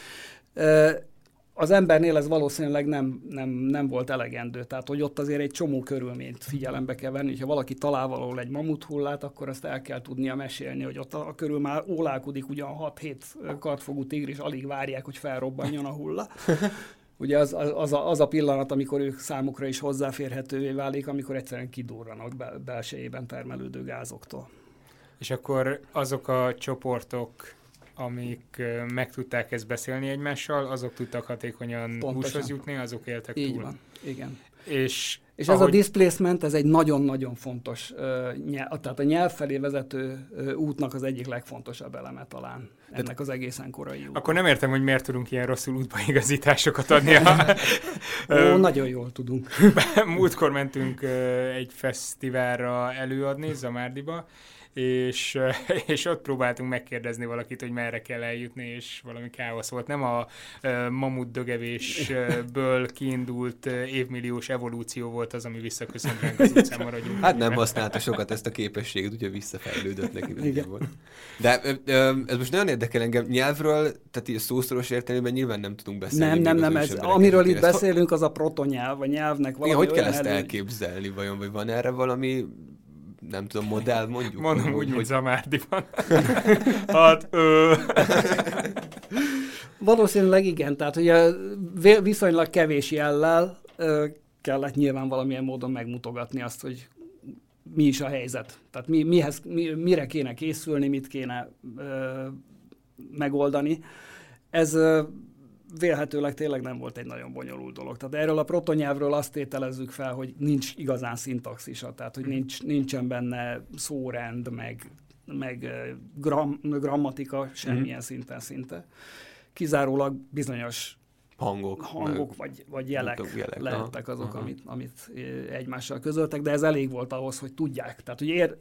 Az embernél ez valószínűleg nem, nem, nem volt elegendő, tehát hogy ott azért egy csomó körülményt figyelembe kell venni, hogyha valaki talál valahol egy mamut hullát, akkor azt el kell tudnia mesélni, hogy ott a, a körül már ólálkodik ugyan hat-hét kartfogú tigris, alig várják, hogy felrobbanjon a hulla. Ugye az, az, a, az a pillanat, amikor ők számukra is hozzáférhetővé válik, amikor egyszerűen kidurranak bel- belsejében termelődő gázoktól. És akkor azok a csoportok, amik meg tudták ezt beszélni egymással, azok tudtak hatékonyan pontosan húshoz jutni, azok éltek így túl. Van. Igen. És, és ahogy... ez a displacement, ez egy nagyon-nagyon fontos, tehát a nyelv felé vezető útnak az egyik legfontosabb eleme talán ennek tehát az egészen korai út. Akkor nem értem, hogy miért tudunk ilyen rosszul útba igazításokat adni. A... Ó, nagyon jól tudunk. Múltkor mentünk egy fesztiválra előadni, Zamárdiba, és, és ott próbáltunk megkérdezni valakit, hogy merre kell eljutni, és valami káosz volt. Nem a mamut dögevésből kiindult évmilliós evolúció volt az, ami visszaköszönt ránk az utcán maradjunk. Hát nem használta sokat ezt a képességet, úgyhogy visszafejlődött neki. De ez most nagyon érdekel engem. Nyelvről, tehát szószoros értelemben nyilván nem tudunk beszélni. Nem, nem, nem. Ez, amiről itt beszélünk, az a protonyelv, a nyelvnek valami. Igen, hogy kell ezt elég... elképzelni vajon, vagy van erre valami... Nem tudom, modell mondjuk. Mondom úgy, úgy mint hogy... Zamárdiban. Hát, ö... Valószínűleg igen, tehát ugye viszonylag kevés jellel kellett nyilván valamilyen módon megmutogatni azt, hogy mi is a helyzet. Tehát mi, mihez, mi, mire kéne készülni, mit kéne ö, megoldani. Ez... Ö, vélhetőleg tényleg nem volt egy nagyon bonyolult dolog. Tehát erről a protonyelvről azt tételezzük fel, hogy nincs igazán szintaxisa, tehát hogy nincs, nincsen benne szórend, meg, meg gram, grammatika semmilyen szinten szinte. Kizárólag bizonyos hangok, hangok vagy, vagy jelek, utok, jelek lehettek azok, aha. amit, amit egymással közöltek, de ez elég volt ahhoz, hogy tudják. Tehát ugye ér,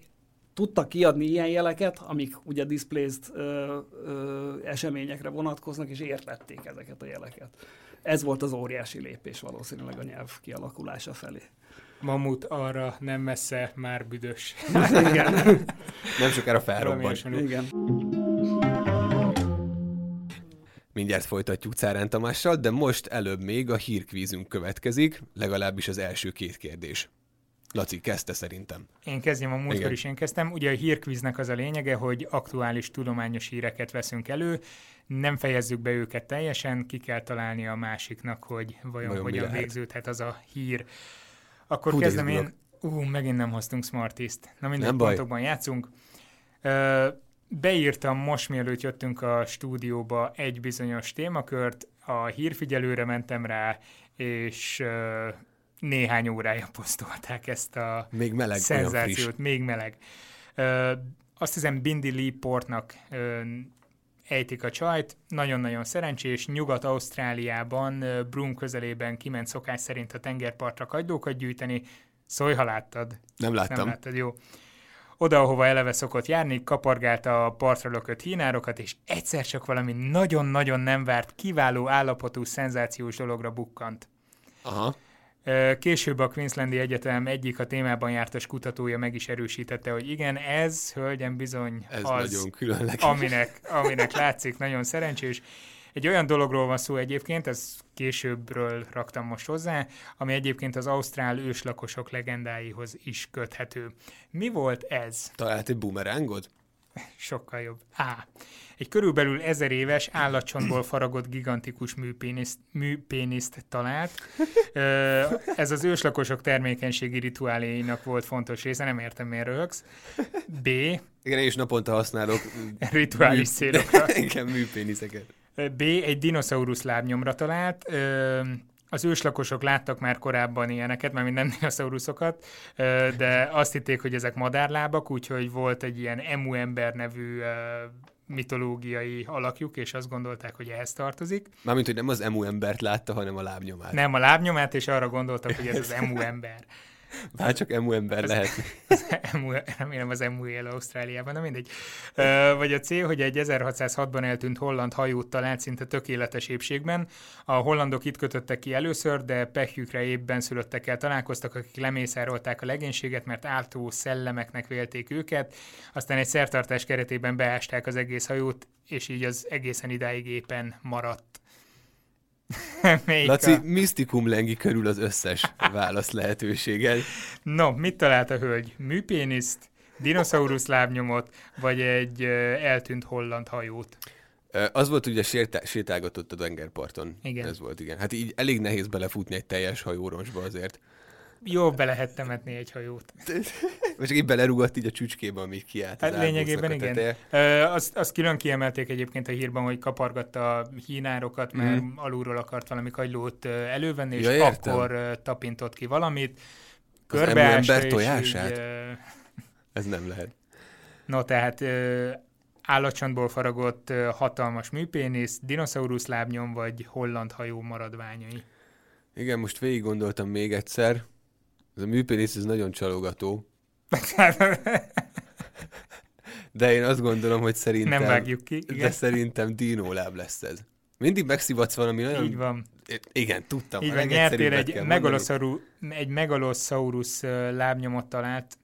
tudtak kiadni ilyen jeleket, amik ugye displaced ö, ö, eseményekre vonatkoznak, és értették ezeket a jeleket. Ez volt az óriási lépés valószínűleg a nyelv kialakulása felé. Mamut arra nem messze, már büdös. Igen. Nem sokára felrobban. Igen. Mindjárt folytatjuk Czárán Tamással, de most előbb még a hírkvízünk következik, legalábbis az első két kérdés. Laci, kezdte szerintem. Én kezdjem, a múltkor is én kezdtem. Ugye a hírkvíznek az a lényege, hogy aktuális tudományos híreket veszünk elő, nem fejezzük be őket teljesen, ki kell találni a másiknak, hogy vajon Vajon hogyan végződhet az a hír. Akkor Hú, kezdem én. Ú, megint nem hoztunk Smarties-t. Na mindegy, pontokban játszunk. Ö, beírtam most, mielőtt jöttünk a stúdióba, egy bizonyos témakört, a hírfigyelőre mentem rá, és... Ö, néhány órája posztolták ezt a még meleg, szenzációt. Még meleg. Ö, azt hiszem, Bindi Lee Portnak ö, ejtik a csajt. Nagyon-nagyon szerencsés. Nyugat-Ausztráliában, Broome közelében kiment szokás szerint a tengerpartra kagylókat gyűjteni. Szólj, ha láttad. Nem láttam. Nem láttad, jó. Oda, ahova eleve szokott járni, kapargálta a partra lökött hínárokat, és egyszer csak valami nagyon-nagyon nem várt, kiváló állapotú, szenzációs dologra bukkant. Aha. Később a Queenslandi Egyetem egyik a témában jártas kutatója meg is erősítette, hogy igen, ez, hölgyem, bizony ez az, aminek, aminek látszik, nagyon szerencsés. Egy olyan dologról van szó egyébként, ez későbbről raktam most hozzá, ami egyébként az ausztrál őslakosok legendáihoz is köthető. Mi volt ez? Talált egy bumerángod? Sokkal jobb. Á, egy körülbelül ezer éves állatcsontból faragott gigantikus műpéniszt, műpéniszt talált. Ez az őslakosok termékenységi rituáléinak volt fontos része, nem értem, miért röhögsz. B. Igen, és naponta használok rituális mű... célokra. Igen, műpéniszeket. B. Egy dinoszaurusz lábnyomra talált. Az őslakosok láttak már korábban ilyeneket, mármint nem dinoszauruszokat, de azt hitték, hogy ezek madárlábak, úgyhogy volt egy ilyen emu ember nevű mitológiai alakjuk, és azt gondolták, hogy ehhez tartozik. Mármint, hogy nem az emu embert látta, hanem a lábnyomát. Nem, a lábnyomát, és arra gondoltak, hogy ez az emu ember. Bár csak emu ember az, lehet. Az emu, remélem az emu él Ausztráliában, de mindegy. Ö, vagy a cél, hogy egy ezerhatszázhatban eltűnt holland hajót talált szinte tökéletes épségben. A hollandok itt kötöttek ki először, de pehjükre ébben szülöttekkel találkoztak, akik lemészárolták a legénységet, mert ártó szellemeknek vélték őket. Aztán egy szertartás keretében beásták az egész hajót, és így az egészen idáig éppen maradt. Laci, misztikum lengi körül az összes válasz lehetőséget. No, mit talált a hölgy? Műpéniszt, dinoszaurusz lábnyomot, vagy egy eltűnt holland hajót? Az volt, ugye sértá- sétálgatott a tengerparton. Igen. Ez volt, igen. Hát így elég nehéz belefutni egy teljes hajóroncsba azért. Jó, be lehet temetni egy hajót. Most így belerúgott így a csücskébe, amíg kiállt. Hát lényegében igen. Ö, azt, azt külön kiemelték egyébként a hírban, hogy kapargatta a hínárokat, mert mm. alulról akart valami kagylót elővenni, ja, és értem. Akkor tapintott ki valamit. Körbeásta, az ember tojását? Így, ö... Ez nem lehet. No, tehát ö, állatcsontból faragott ö, hatalmas műpénisz, dinoszaurusz lábnyom, vagy holland hajó maradványai. Igen, most végig gondoltam még egyszer. Ez a műpénisz, ez nagyon csalogató. De én azt gondolom, hogy szerintem... Nem vágjuk ki. Igen. De szerintem dinóláb lesz ez. Mindig megszivatsz valami nagyon... Így van. Igen, tudtam. Így van, nyertél egy, megaloszaurusz, egy megaloszaurusz lábnyomot talált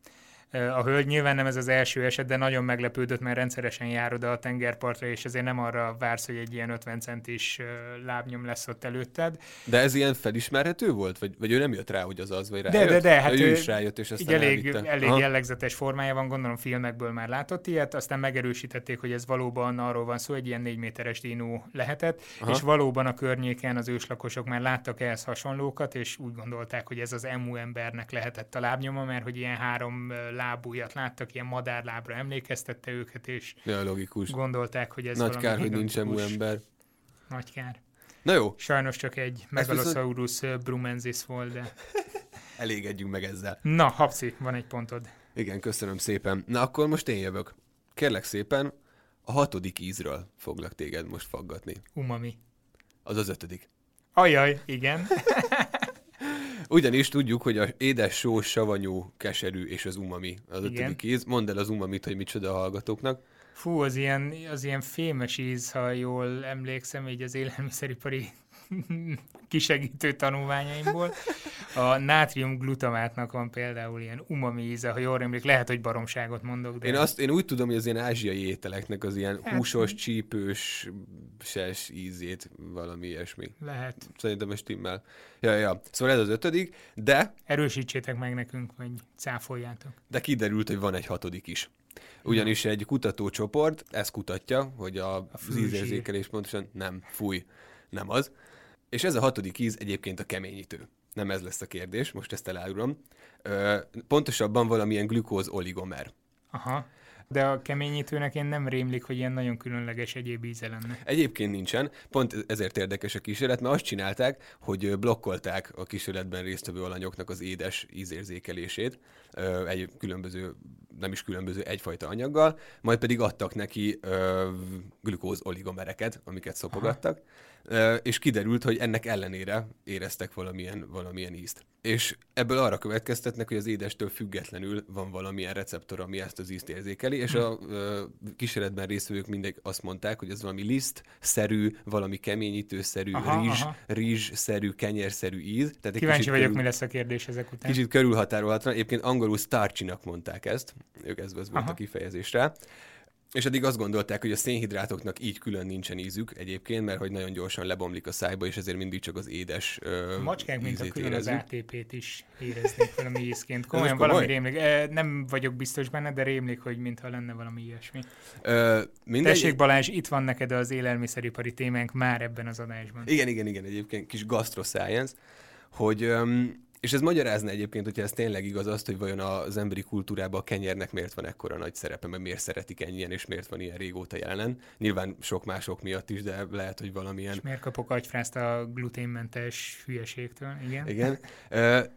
a hölgy. Nyilván nem ez az első eset, de nagyon meglepődött, mert rendszeresen jár oda a tengerpartra, és azért nem arra vársz, hogy egy ilyen ötven centis lábnyom lesz ott előtted. De ez ilyen felismerhető volt? Vagy, vagy ő nem jött rá, hogy az az, vagy rájött? De, de, de. Hát ő, ő is rájött, és aztán elég, elég jellegzetes formája van, gondolom filmekből már látott ilyet, aztán megerősítették, hogy ez valóban arról van szó, egy ilyen négy méteres dinó lehetett, aha. és valóban a környéken az őslakosok már láttak ehhez hasonlókat, és úgy gondolták, hogy ez az emu embernek lehetett a lábnyoma, mert hogy ilyen három lábújat láttak, ilyen madárlábra emlékeztette őket, és ja, logikus. Gondolták, hogy ez nagy valami kár, hogy nincs emu ember. Nagy kár. Na jó. Sajnos csak egy megalosaurus viszont... brumensis volt, de... Elégedjünk meg ezzel. Na, hapszi, van egy pontod. Igen, köszönöm szépen. Na, akkor most én jövök. Kérlek szépen, a hatodik ízről foglak téged most faggatni. Umami. Az az ötödik. Ajaj, igen. Ugyanis tudjuk, hogy az édes, sós, savanyú, keserű és az umami az igen. ötödik íz. Mondd el az umamit, hogy micsoda a hallgatóknak. Fú, az ilyen, az ilyen fémes íz, ha jól emlékszem, így az élelmiszeripari kisegítő tanulmányaimból. A nátriumglutamátnak van például ilyen umami íze, ha jól emlékszem, lehet, hogy baromságot mondok. De én, azt, én úgy tudom, hogy az ilyen ázsiai ételeknek az ilyen hát, húsos, csípős, ses ízét, valami ilyesmi. Lehet. Szerintem ez stimmel. Ja, ja. Szóval ez az ötödik, de... Erősítsétek meg nekünk, vagy cáfoljátok. De kiderült, hogy van egy hatodik is. Ugyanis egy kutatócsoport ezt kutatja, hogy a, a az ízérzékelés pontosan nem fúj, nem az. És ez a hatodik íz egyébként a keményítő. Nem ez lesz a kérdés, most ezt elárulom. Ö, pontosabban valamilyen glükóz oligomer. Aha, de a keményítőnek én nem rémlik, hogy ilyen nagyon különleges egyéb íze lenne. Egyébként nincsen, pont ezért érdekes a kísérlet, mert azt csinálták, hogy blokkolták a kísérletben résztvevő alanyoknak az édes ízérzékelését ö, egy különböző, nem is különböző, egyfajta anyaggal, majd pedig adtak neki ö, glükóz oligomereket, amiket szopogattak. Aha. És kiderült, hogy ennek ellenére éreztek valamilyen, valamilyen ízt. És ebből arra következtetnek, hogy az édestől függetlenül van valamilyen receptor, ami ezt az ízt érzékeli, és a kísérletben résztvevők mindig azt mondták, hogy ez valami lisztszerű, valami keményítőszerű, aha, rizs, aha. rizsszerű, kenyérszerű íz. Tehát kíváncsi vagyok, körül, mi lesz a kérdés ezek után. Kicsit körülhatárolhatna. Egyébként angolul starchy-nak mondták ezt, ők ez volt aha. a kifejezésre. És eddig azt gondolták, hogy a szénhidrátoknak így külön nincsen ízük egyébként, mert hogy nagyon gyorsan lebomlik a szájba, és ezért mindig csak az édes ízét. A macskák, mint a külön érezzük. Az á té pét is éreznék valami ízként. Komolyan komoly? Valami rémlik. Nem vagyok biztos benne, de rémlik, hogy mintha lenne valami ilyesmi. Ö, mindegy... Tessék Balázs, itt van neked az élelmiszeripari témánk már ebben az adásban. Igen, igen, igen, egyébként kis gastro-science, hogy... Öm, És ez magyarázna egyébként, hogyha ez tényleg igaz azt, hogy vajon az emberi kultúrában a kenyérnek miért van ekkora nagy szerepe, mert miért szeretik ennyien, és miért van ilyen régóta jelen. Nyilván sok mások miatt is, de lehet, hogy valamilyen... És miért kapok agyfrászt a gluténmentes hülyeségtől, igen? Igen.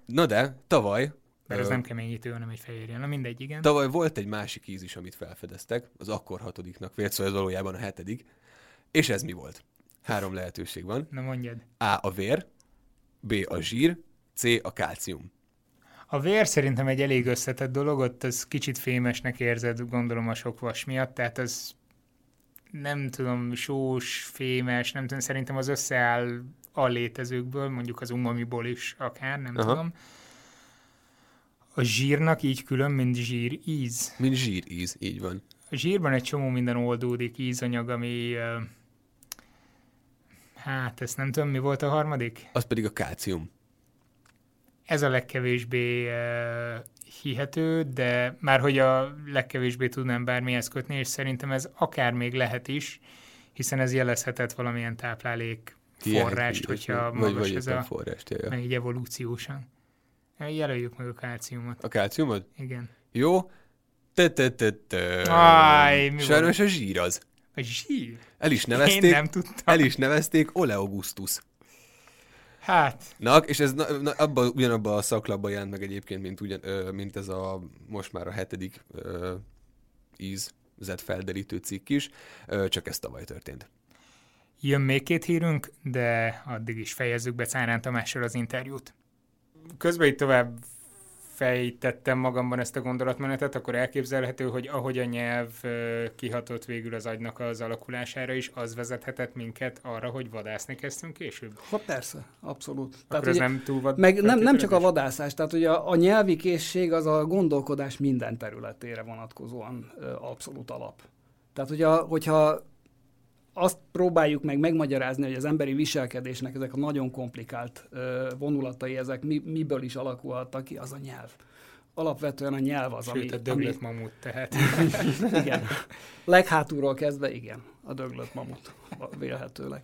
Na de, tavaly... Mert ez nem keményítő, hanem egy fehérje. Na mindegy, igen. Tavaly volt egy másik íz is, amit felfedeztek, az akkor hatodiknak vélt, szóval ez valójában a hetedik. És ez mi volt? Három lehetőség van. Na mondjad. A. a vér, B. a zsír, C a kálcium. A vér szerintem egy elég összetett dolog, ott az kicsit fémesnek érzed, gondolom a sok vas miatt, tehát az nem tudom, sós, fémes, nem tudom, szerintem az összeáll a létezőkből, mondjuk az umamiból is akár, nem Aha. tudom. A zsírnak így külön, mint zsír íz. Mint zsír íz, így van. A zsírban egy csomó minden oldódik, ízanyag, ami... Hát, ezt nem tudom, mi volt a harmadik? Az pedig a kálcium. Ez a legkevésbé uh, hihető, de már hogy a legkevésbé tudnám bármihez kötni, és szerintem ez akár még lehet is, hiszen ez jelezhetett valamilyen táplálék forrást, hogyha magas vagy ez a... Forrást, ja, ja. Meg így evolúciósan. Jelöljük meg a kálciumot. A kálciumot? Igen. Jó. Sajnos a zsír az. A zsír? El is nevezték. Én nem tudtam. El is nevezték Oleogusztus. Hát. Na, és ez na, na, abba, ugyanabban a szaklapban jelent meg egyébként, mint, ugyan, ö, mint ez a most már a hetedik ö, íz felderítő cikk is, ö, csak ez tavaly történt. Jön még két hírünk, de addig is fejezzük be Czárán Tamással az interjút. Közben itt tovább fejtettem magamban ezt a gondolatmenetet, akkor elképzelhető, hogy ahogy a nyelv kihatott végül az agynak az alakulására is, az vezethetett minket arra, hogy vadászni kezdtünk később. Ha persze, abszolút. Tehát, ugye, nem túl vad... Meg nem, nem csak a vadászás, tehát ugye a, a nyelvi készség az a gondolkodás minden területére vonatkozóan abszolút alap. Tehát ugye, hogyha azt próbáljuk meg megmagyarázni, hogy az emberi viselkedésnek ezek a nagyon komplikált ö, vonulatai, ezek mi, miből is alakulhattak ki, az a nyelv. Alapvetően a nyelv az, Sőt, ami... Sőt, a döglött ami... mamut tehát. Igen. Leghátulról kezdve, igen, a döglött mamut vélhetőleg.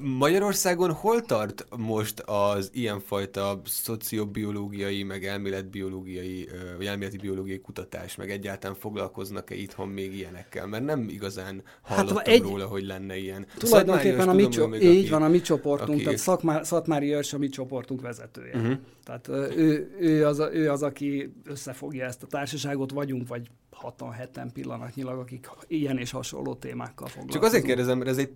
Magyarországon hol tart most az ilyenfajta szociobiológiai, meg elméletbiológiai, vagy elméleti biológiai kutatás, meg egyáltalán foglalkoznak-e itthon még ilyenekkel? Mert nem igazán hallottam hát, egy... róla, hogy lenne ilyen. Tulajdonképpen a mi tudom, cso- így aki, van a mi csoportunk, aki... tehát Szakmá- Szathmáry Eörs a mi csoportunk vezetője. Uh-huh. Tehát ő, ő, az a, ő az, aki összefogja ezt a társaságot, vagyunk, vagy hatan-heten pillanatnyilag, akik ilyen és hasonló témákkal foglalkoznak. Csak azért kérdezem, mert ez egy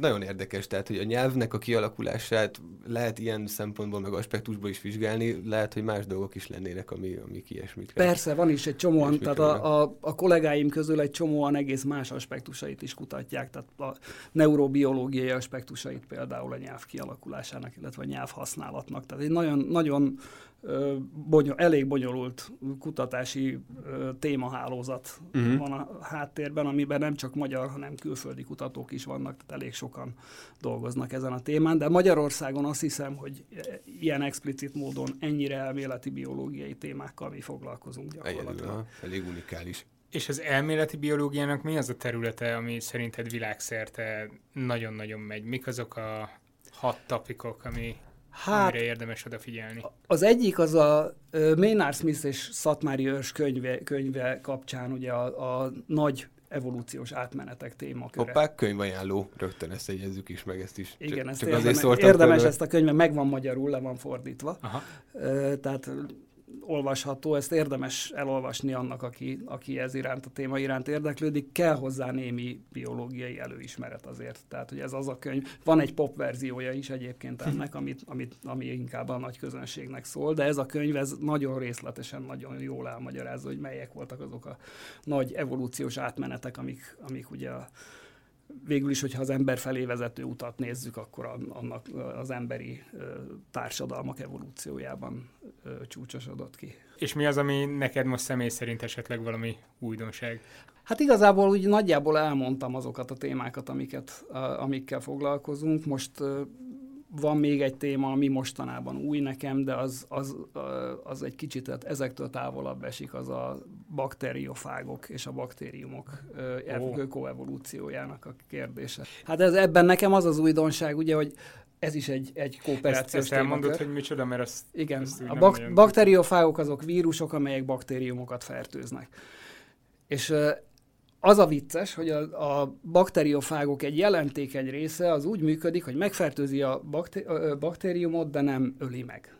nagyon érdekes, tehát, hogy a nyelvnek a kialakulását lehet ilyen szempontból, meg aspektusból is vizsgálni, lehet, hogy más dolgok is lennének, ami, amik ilyesmit. Persze, van is egy csomóan, tehát a, a, a kollégáim közül egy csomóan egész más aspektusait is kutatják, tehát a neurobiológiai aspektusait például a nyelv kialakulásának, illetve a nyelv használatnak. Tehát egy nagyon, nagyon bonyol, elég bonyolult kutatási témahálózat uh-huh. van a háttérben, amiben nem csak magyar, hanem külföldi kutatók is vannak, tehát elég sokan dolgoznak ezen a témán, de Magyarországon azt hiszem, hogy ilyen explicit módon ennyire elméleti biológiai témákkal mi foglalkozunk gyakorlatilag. Egyedül, elég unikális. És az elméleti biológiának mi az a területe, ami szerinted világszerte nagyon-nagyon megy? Mik azok a hat topikok, ami... Hát, amire érdemes odafigyelni? Az egyik az a Maynard Smith és Szathmáry Eörs könyve, könyve kapcsán ugye a, a nagy evolúciós átmenetek témaköre. Hoppá, könyvajánló, rögtön ezt egyezzük is, meg ezt is. Igen, ezt érdemes, érdemes ezt a könyvet, meg van magyarul, le van fordítva. Aha. Tehát olvasható, ezt érdemes elolvasni annak, aki, aki ez iránt, a téma iránt érdeklődik, kell hozzá némi biológiai előismeret azért. Tehát, hogy ez az a könyv. Van egy pop verziója is egyébként ennek, amit, amit, ami inkább a nagy közönségnek szól, de ez a könyv ez nagyon részletesen, nagyon jól elmagyarázza, hogy melyek voltak azok a nagy evolúciós átmenetek, amik, amik ugye a végül is, hogyha az ember felé vezető utat nézzük, akkor annak az emberi társadalmak evolúciójában csúcsosodott ki. És mi az, ami neked most személy szerint esetleg valami újdonság? Hát igazából úgy nagyjából elmondtam azokat a témákat, amiket, amikkel foglalkozunk. Most van még egy téma, ami mostanában új nekem, de az, az, az egy kicsit tehát ezektől távolabb esik, az a bakteriofágok és a baktériumok oh. ökoevolúciójának a kérdése. Hát ez, ebben nekem az az újdonság, ugye, hogy ez is egy, egy kooperációs témakör. Ezt elmondod, hogy micsoda, mert azt... Igen, ezt a bak- bakteriofágok azok vírusok, amelyek baktériumokat fertőznek. És... Az a vicces, hogy a, a bakteriofágok egy jelentékeny része az úgy működik, hogy megfertőzi a bakté- baktériumot, de nem öli meg.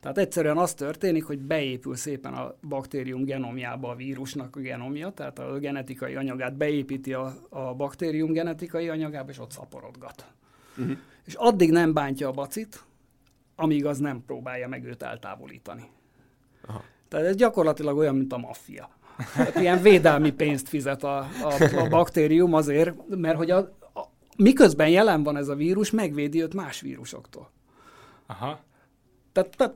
Tehát egyszerűen az történik, hogy beépül szépen a baktérium genomjába a vírusnak a genomja, tehát a genetikai anyagát beépíti a, a baktérium genetikai anyagába, és ott szaporodgat. Uh-huh. És addig nem bántja a bacit, amíg az nem próbálja meg őt eltávolítani. Aha. Tehát ez gyakorlatilag olyan, mint a maffia. Tehát ilyen védelmi pénzt fizet a, a, a baktérium azért, mert hogy a, a, miközben jelen van ez a vírus, megvédi őt más vírusoktól. Aha. Tehát, tehát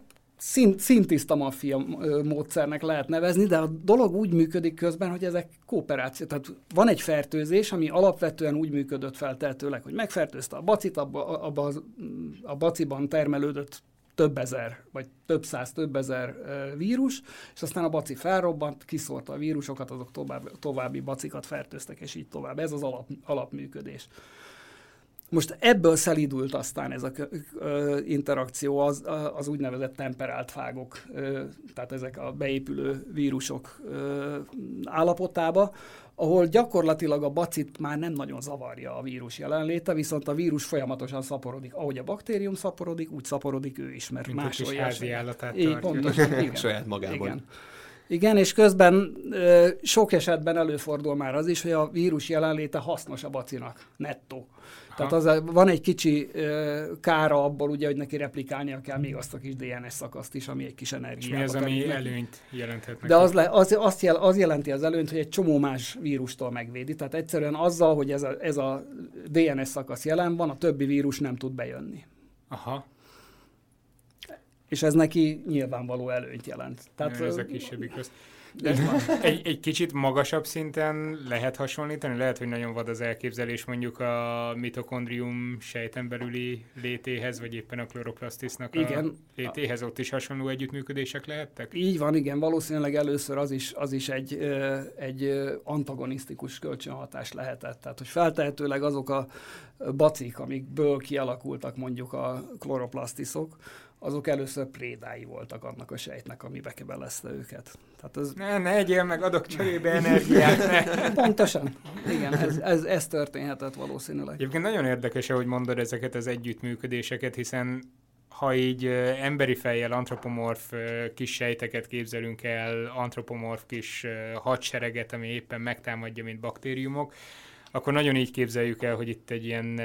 szintiszta maffia módszernek lehet nevezni, de a dolog úgy működik közben, hogy ezek kooperáció. Tehát van egy fertőzés, ami alapvetően úgy működött feltehetőleg, hogy megfertőzte a bacit, abba, abba az, a baciban termelődött több ezer, vagy több száz, több ezer vírus, és aztán a baci felrobbant, kiszórta a vírusokat, azok tovább, további bacikat fertőztek, és így tovább. Ez az alap, alapműködés. Most ebből szelidült aztán ez a ö, interakció, az, az úgynevezett temperált fágok, ö, tehát ezek a beépülő vírusok ö, állapotába, ahol gyakorlatilag a bacit már nem nagyon zavarja a vírus jelenléte, viszont a vírus folyamatosan szaporodik. Ahogy a baktérium szaporodik, úgy szaporodik ő is, mert máshol játszik. Pontosan, igen. Saját magában. Igen. Igen, és közben ö, sok esetben előfordul már az is, hogy a vírus jelenléte hasznos a bacinak, nettó. Tehát az, van egy kicsi ö, kára abból, ugye, hogy neki replikálnia kell még azt a kis dé en es szakaszt is, ami egy kis energiába. Mi az, ami neki előnyt jelenthet neki? De az, le, az, azt jel, az jelenti az előnyt, hogy egy csomó más vírustól megvédi. Tehát egyszerűen azzal, hogy ez a, ez a dé en es szakasz jelen van, a többi vírus nem tud bejönni. Aha. És ez neki nyilvánvaló előnyt jelent. Tehát, ez a kisebbik közt. Egy, egy kicsit magasabb szinten lehet hasonlítani? Lehet, hogy nagyon vad az elképzelés mondjuk a mitokondrium sejten belüli létéhez, vagy éppen a kloroplasztisznak igen, a létéhez, ott is hasonló együttműködések lehettek? Így van, igen. Valószínűleg először az is, az is egy, egy antagonisztikus kölcsönhatás lehetett. Tehát, hogy feltehetőleg azok a bacik, amikből kialakultak mondjuk a kloroplasztiszok, azok először prédái voltak annak a sejtnek, ami bekebelezte őket. Tehát ez... Ne, ne egyél meg, adok cserébe energiát. Pontosan. Igen, ez, ez, ez történhetett valószínűleg. Egyébként nagyon érdekes, ahogy mondod ezeket az együttműködéseket, hiszen ha így emberi fejjel antropomorf kis sejteket képzelünk el, antropomorf kis hadsereget, ami éppen megtámadja, mint baktériumok, akkor nagyon így képzeljük el, hogy itt egy ilyen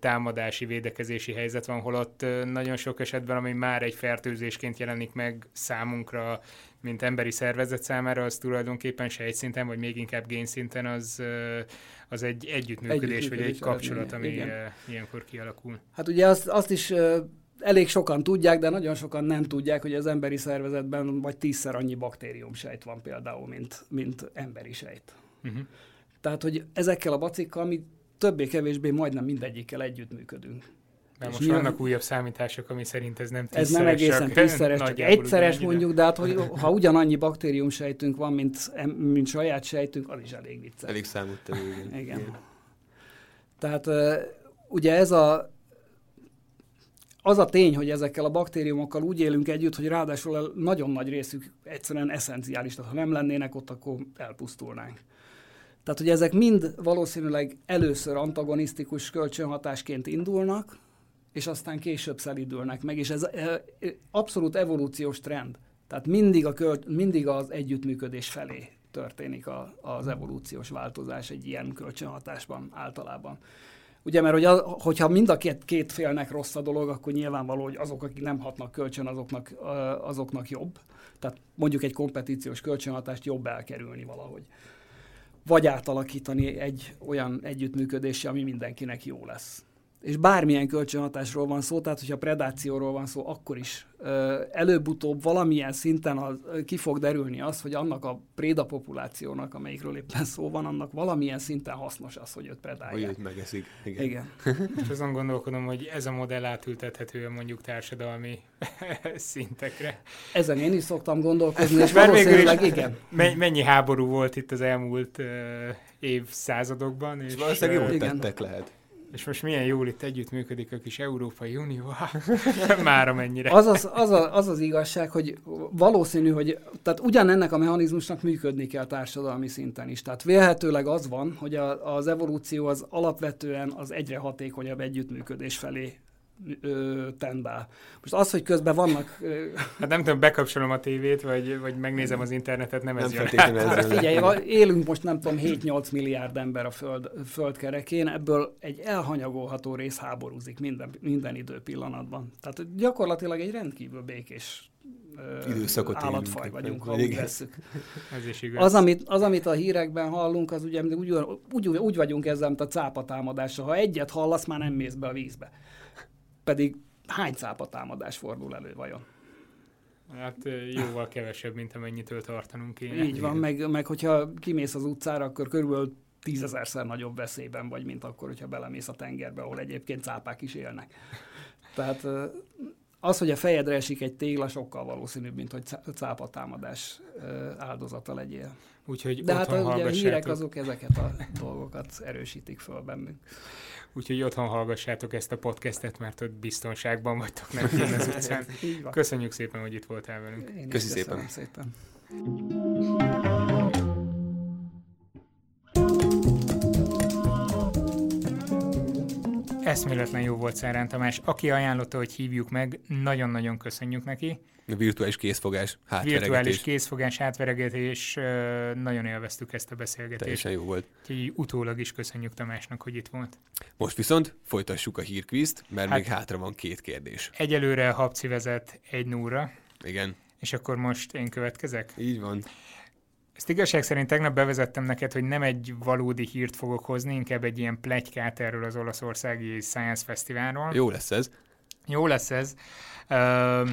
támadási, védekezési helyzet van, holott nagyon sok esetben, ami már egy fertőzésként jelenik meg számunkra, mint emberi szervezet számára, az tulajdonképpen sejtszinten, vagy még inkább génszinten az, az egy együttműködés, együttműködés, vagy egy kapcsolat, ami igen. ilyenkor kialakul. Hát ugye azt, azt is... elég sokan tudják, de nagyon sokan nem tudják, hogy az emberi szervezetben vagy tízszer annyi baktériumsejt van például, mint, mint emberi sejt. Uh-huh. Tehát, hogy ezekkel a bacikkal mi többé-kevésbé majdnem mindegyikkel együttműködünk. De és most nyilván... vannak újabb számítások, ami szerint ez nem tízszeres. Ez nem egészen tízszeres, csak egyszeres mondjuk, de hát, hogy ha ugyanannyi baktériumsejtünk van, mint, mint saját sejtünk, az is elég vicces. Elég számottevő, igen. igen. igen. Tehát ugye ez a Az a tény, hogy ezekkel a baktériumokkal úgy élünk együtt, hogy ráadásul nagyon nagy részük egyszerűen eszenciális, tehát ha nem lennének ott, akkor elpusztulnánk. Tehát, hogy ezek mind valószínűleg először antagonisztikus kölcsönhatásként indulnak, és aztán később szelidülnek meg, és ez abszolút evolúciós trend. Tehát mindig, a köl, mindig az együttműködés felé történik a, az evolúciós változás egy ilyen kölcsönhatásban általában. Ugye, mert hogy az, hogyha mind a két, két félnek rossz a dolog, akkor nyilvánvaló, hogy azok, akik nem hatnak kölcsön, azoknak, azoknak jobb. Tehát mondjuk egy kompetíciós kölcsönhatást jobb elkerülni valahogy. Vagy átalakítani egy olyan együttműködési, ami mindenkinek jó lesz. És bármilyen kölcsönhatásról van szó, tehát hogyha predációról van szó, akkor is előbb-utóbb valamilyen szinten az, ki fog derülni az, hogy annak a prédapopulációnak, amelyikről éppen szó van, annak valamilyen szinten hasznos az, hogy őt predálják. Hogy őt megeszik. Igen. Igen. És azon gondolkodom, hogy ez a modell átültethető mondjuk társadalmi szintekre. Ezen én is szoktam gondolkozni, és valószínűleg igen. Mennyi háború volt itt az elmúlt uh, évszázadokban. És, és valószínűleg jól tettek lehet. És most milyen jól itt együttműködik a kis Európai Unió, mára mennyire. Az az, az, a, az az igazság, hogy valószínű, hogy tehát ugyanennek a mechanizmusnak működni kell társadalmi szinten is. Tehát vélhetőleg az van, hogy a, az evolúció az alapvetően az egyre hatékonyabb együttműködés felé tendál. Most az, hogy közben vannak... Ö... Hát nem tudom, bekapcsolom a tévét, vagy, vagy megnézem az internetet, nem, nem ez jön át. Figyelj, élünk most nem tudom hét-nyolc milliárd ember a föld, földkerekén, ebből egy elhanyagolható rész háborúzik minden, minden időpillanatban. Tehát gyakorlatilag egy rendkívül békés Időszakot állatfaj élünk, vagyunk, ha úgy veszük. Az amit, az, amit a hírekben hallunk, az ugye úgy, úgy, úgy vagyunk ezzel, mint a cápatámadásra. Ha egyet hallasz, már nem mész be a vízbe. Pedig hány cápatámadás fordul elő vajon? Hát jóval kevesebb, mint amennyitől tartanunk kéne. Így van, meg, meg hogyha kimész az utcára, akkor körülbelül tízezerszer nagyobb veszélyben vagy, mint akkor, hogyha belemész a tengerbe, ahol egyébként cápák is élnek. Tehát az, hogy a fejedre esik egy tégla, sokkal valószínűbb, mint hogy cápatámadás áldozata legyél. Úgyhogy de hát ugye a hírek azok ezeket a dolgokat erősítik föl bennünk. Úgyhogy otthon hallgassátok ezt a podcastet, mert ott biztonságban vagytok nekünk az utcán. Köszönjük szépen, hogy itt voltál velünk. Én Köszi szépen. szépen. Eszméletlen jó volt Czárán Tamás. Aki ajánlotta, hogy hívjuk meg, nagyon-nagyon köszönjük neki. Virtuális készfogás, hátveregetés. Virtuális készfogás, hátveregetés, nagyon élveztük ezt a beszélgetést. Teljesen jó volt. Úgyhogy utólag is köszönjük Tamásnak, hogy itt volt. Most viszont folytassuk a hírkvízt, mert hát, még hátra van két kérdés. Egyelőre Habci vezet egy nullra. Igen. És akkor most én következek? Így van. Ezt igazság szerint tegnap bevezettem neked, hogy nem egy valódi hírt fogok hozni, inkább egy ilyen pletykát erről az olaszországi Science Fesztiválról. Jó lesz ez. Jó lesz ez. Uh,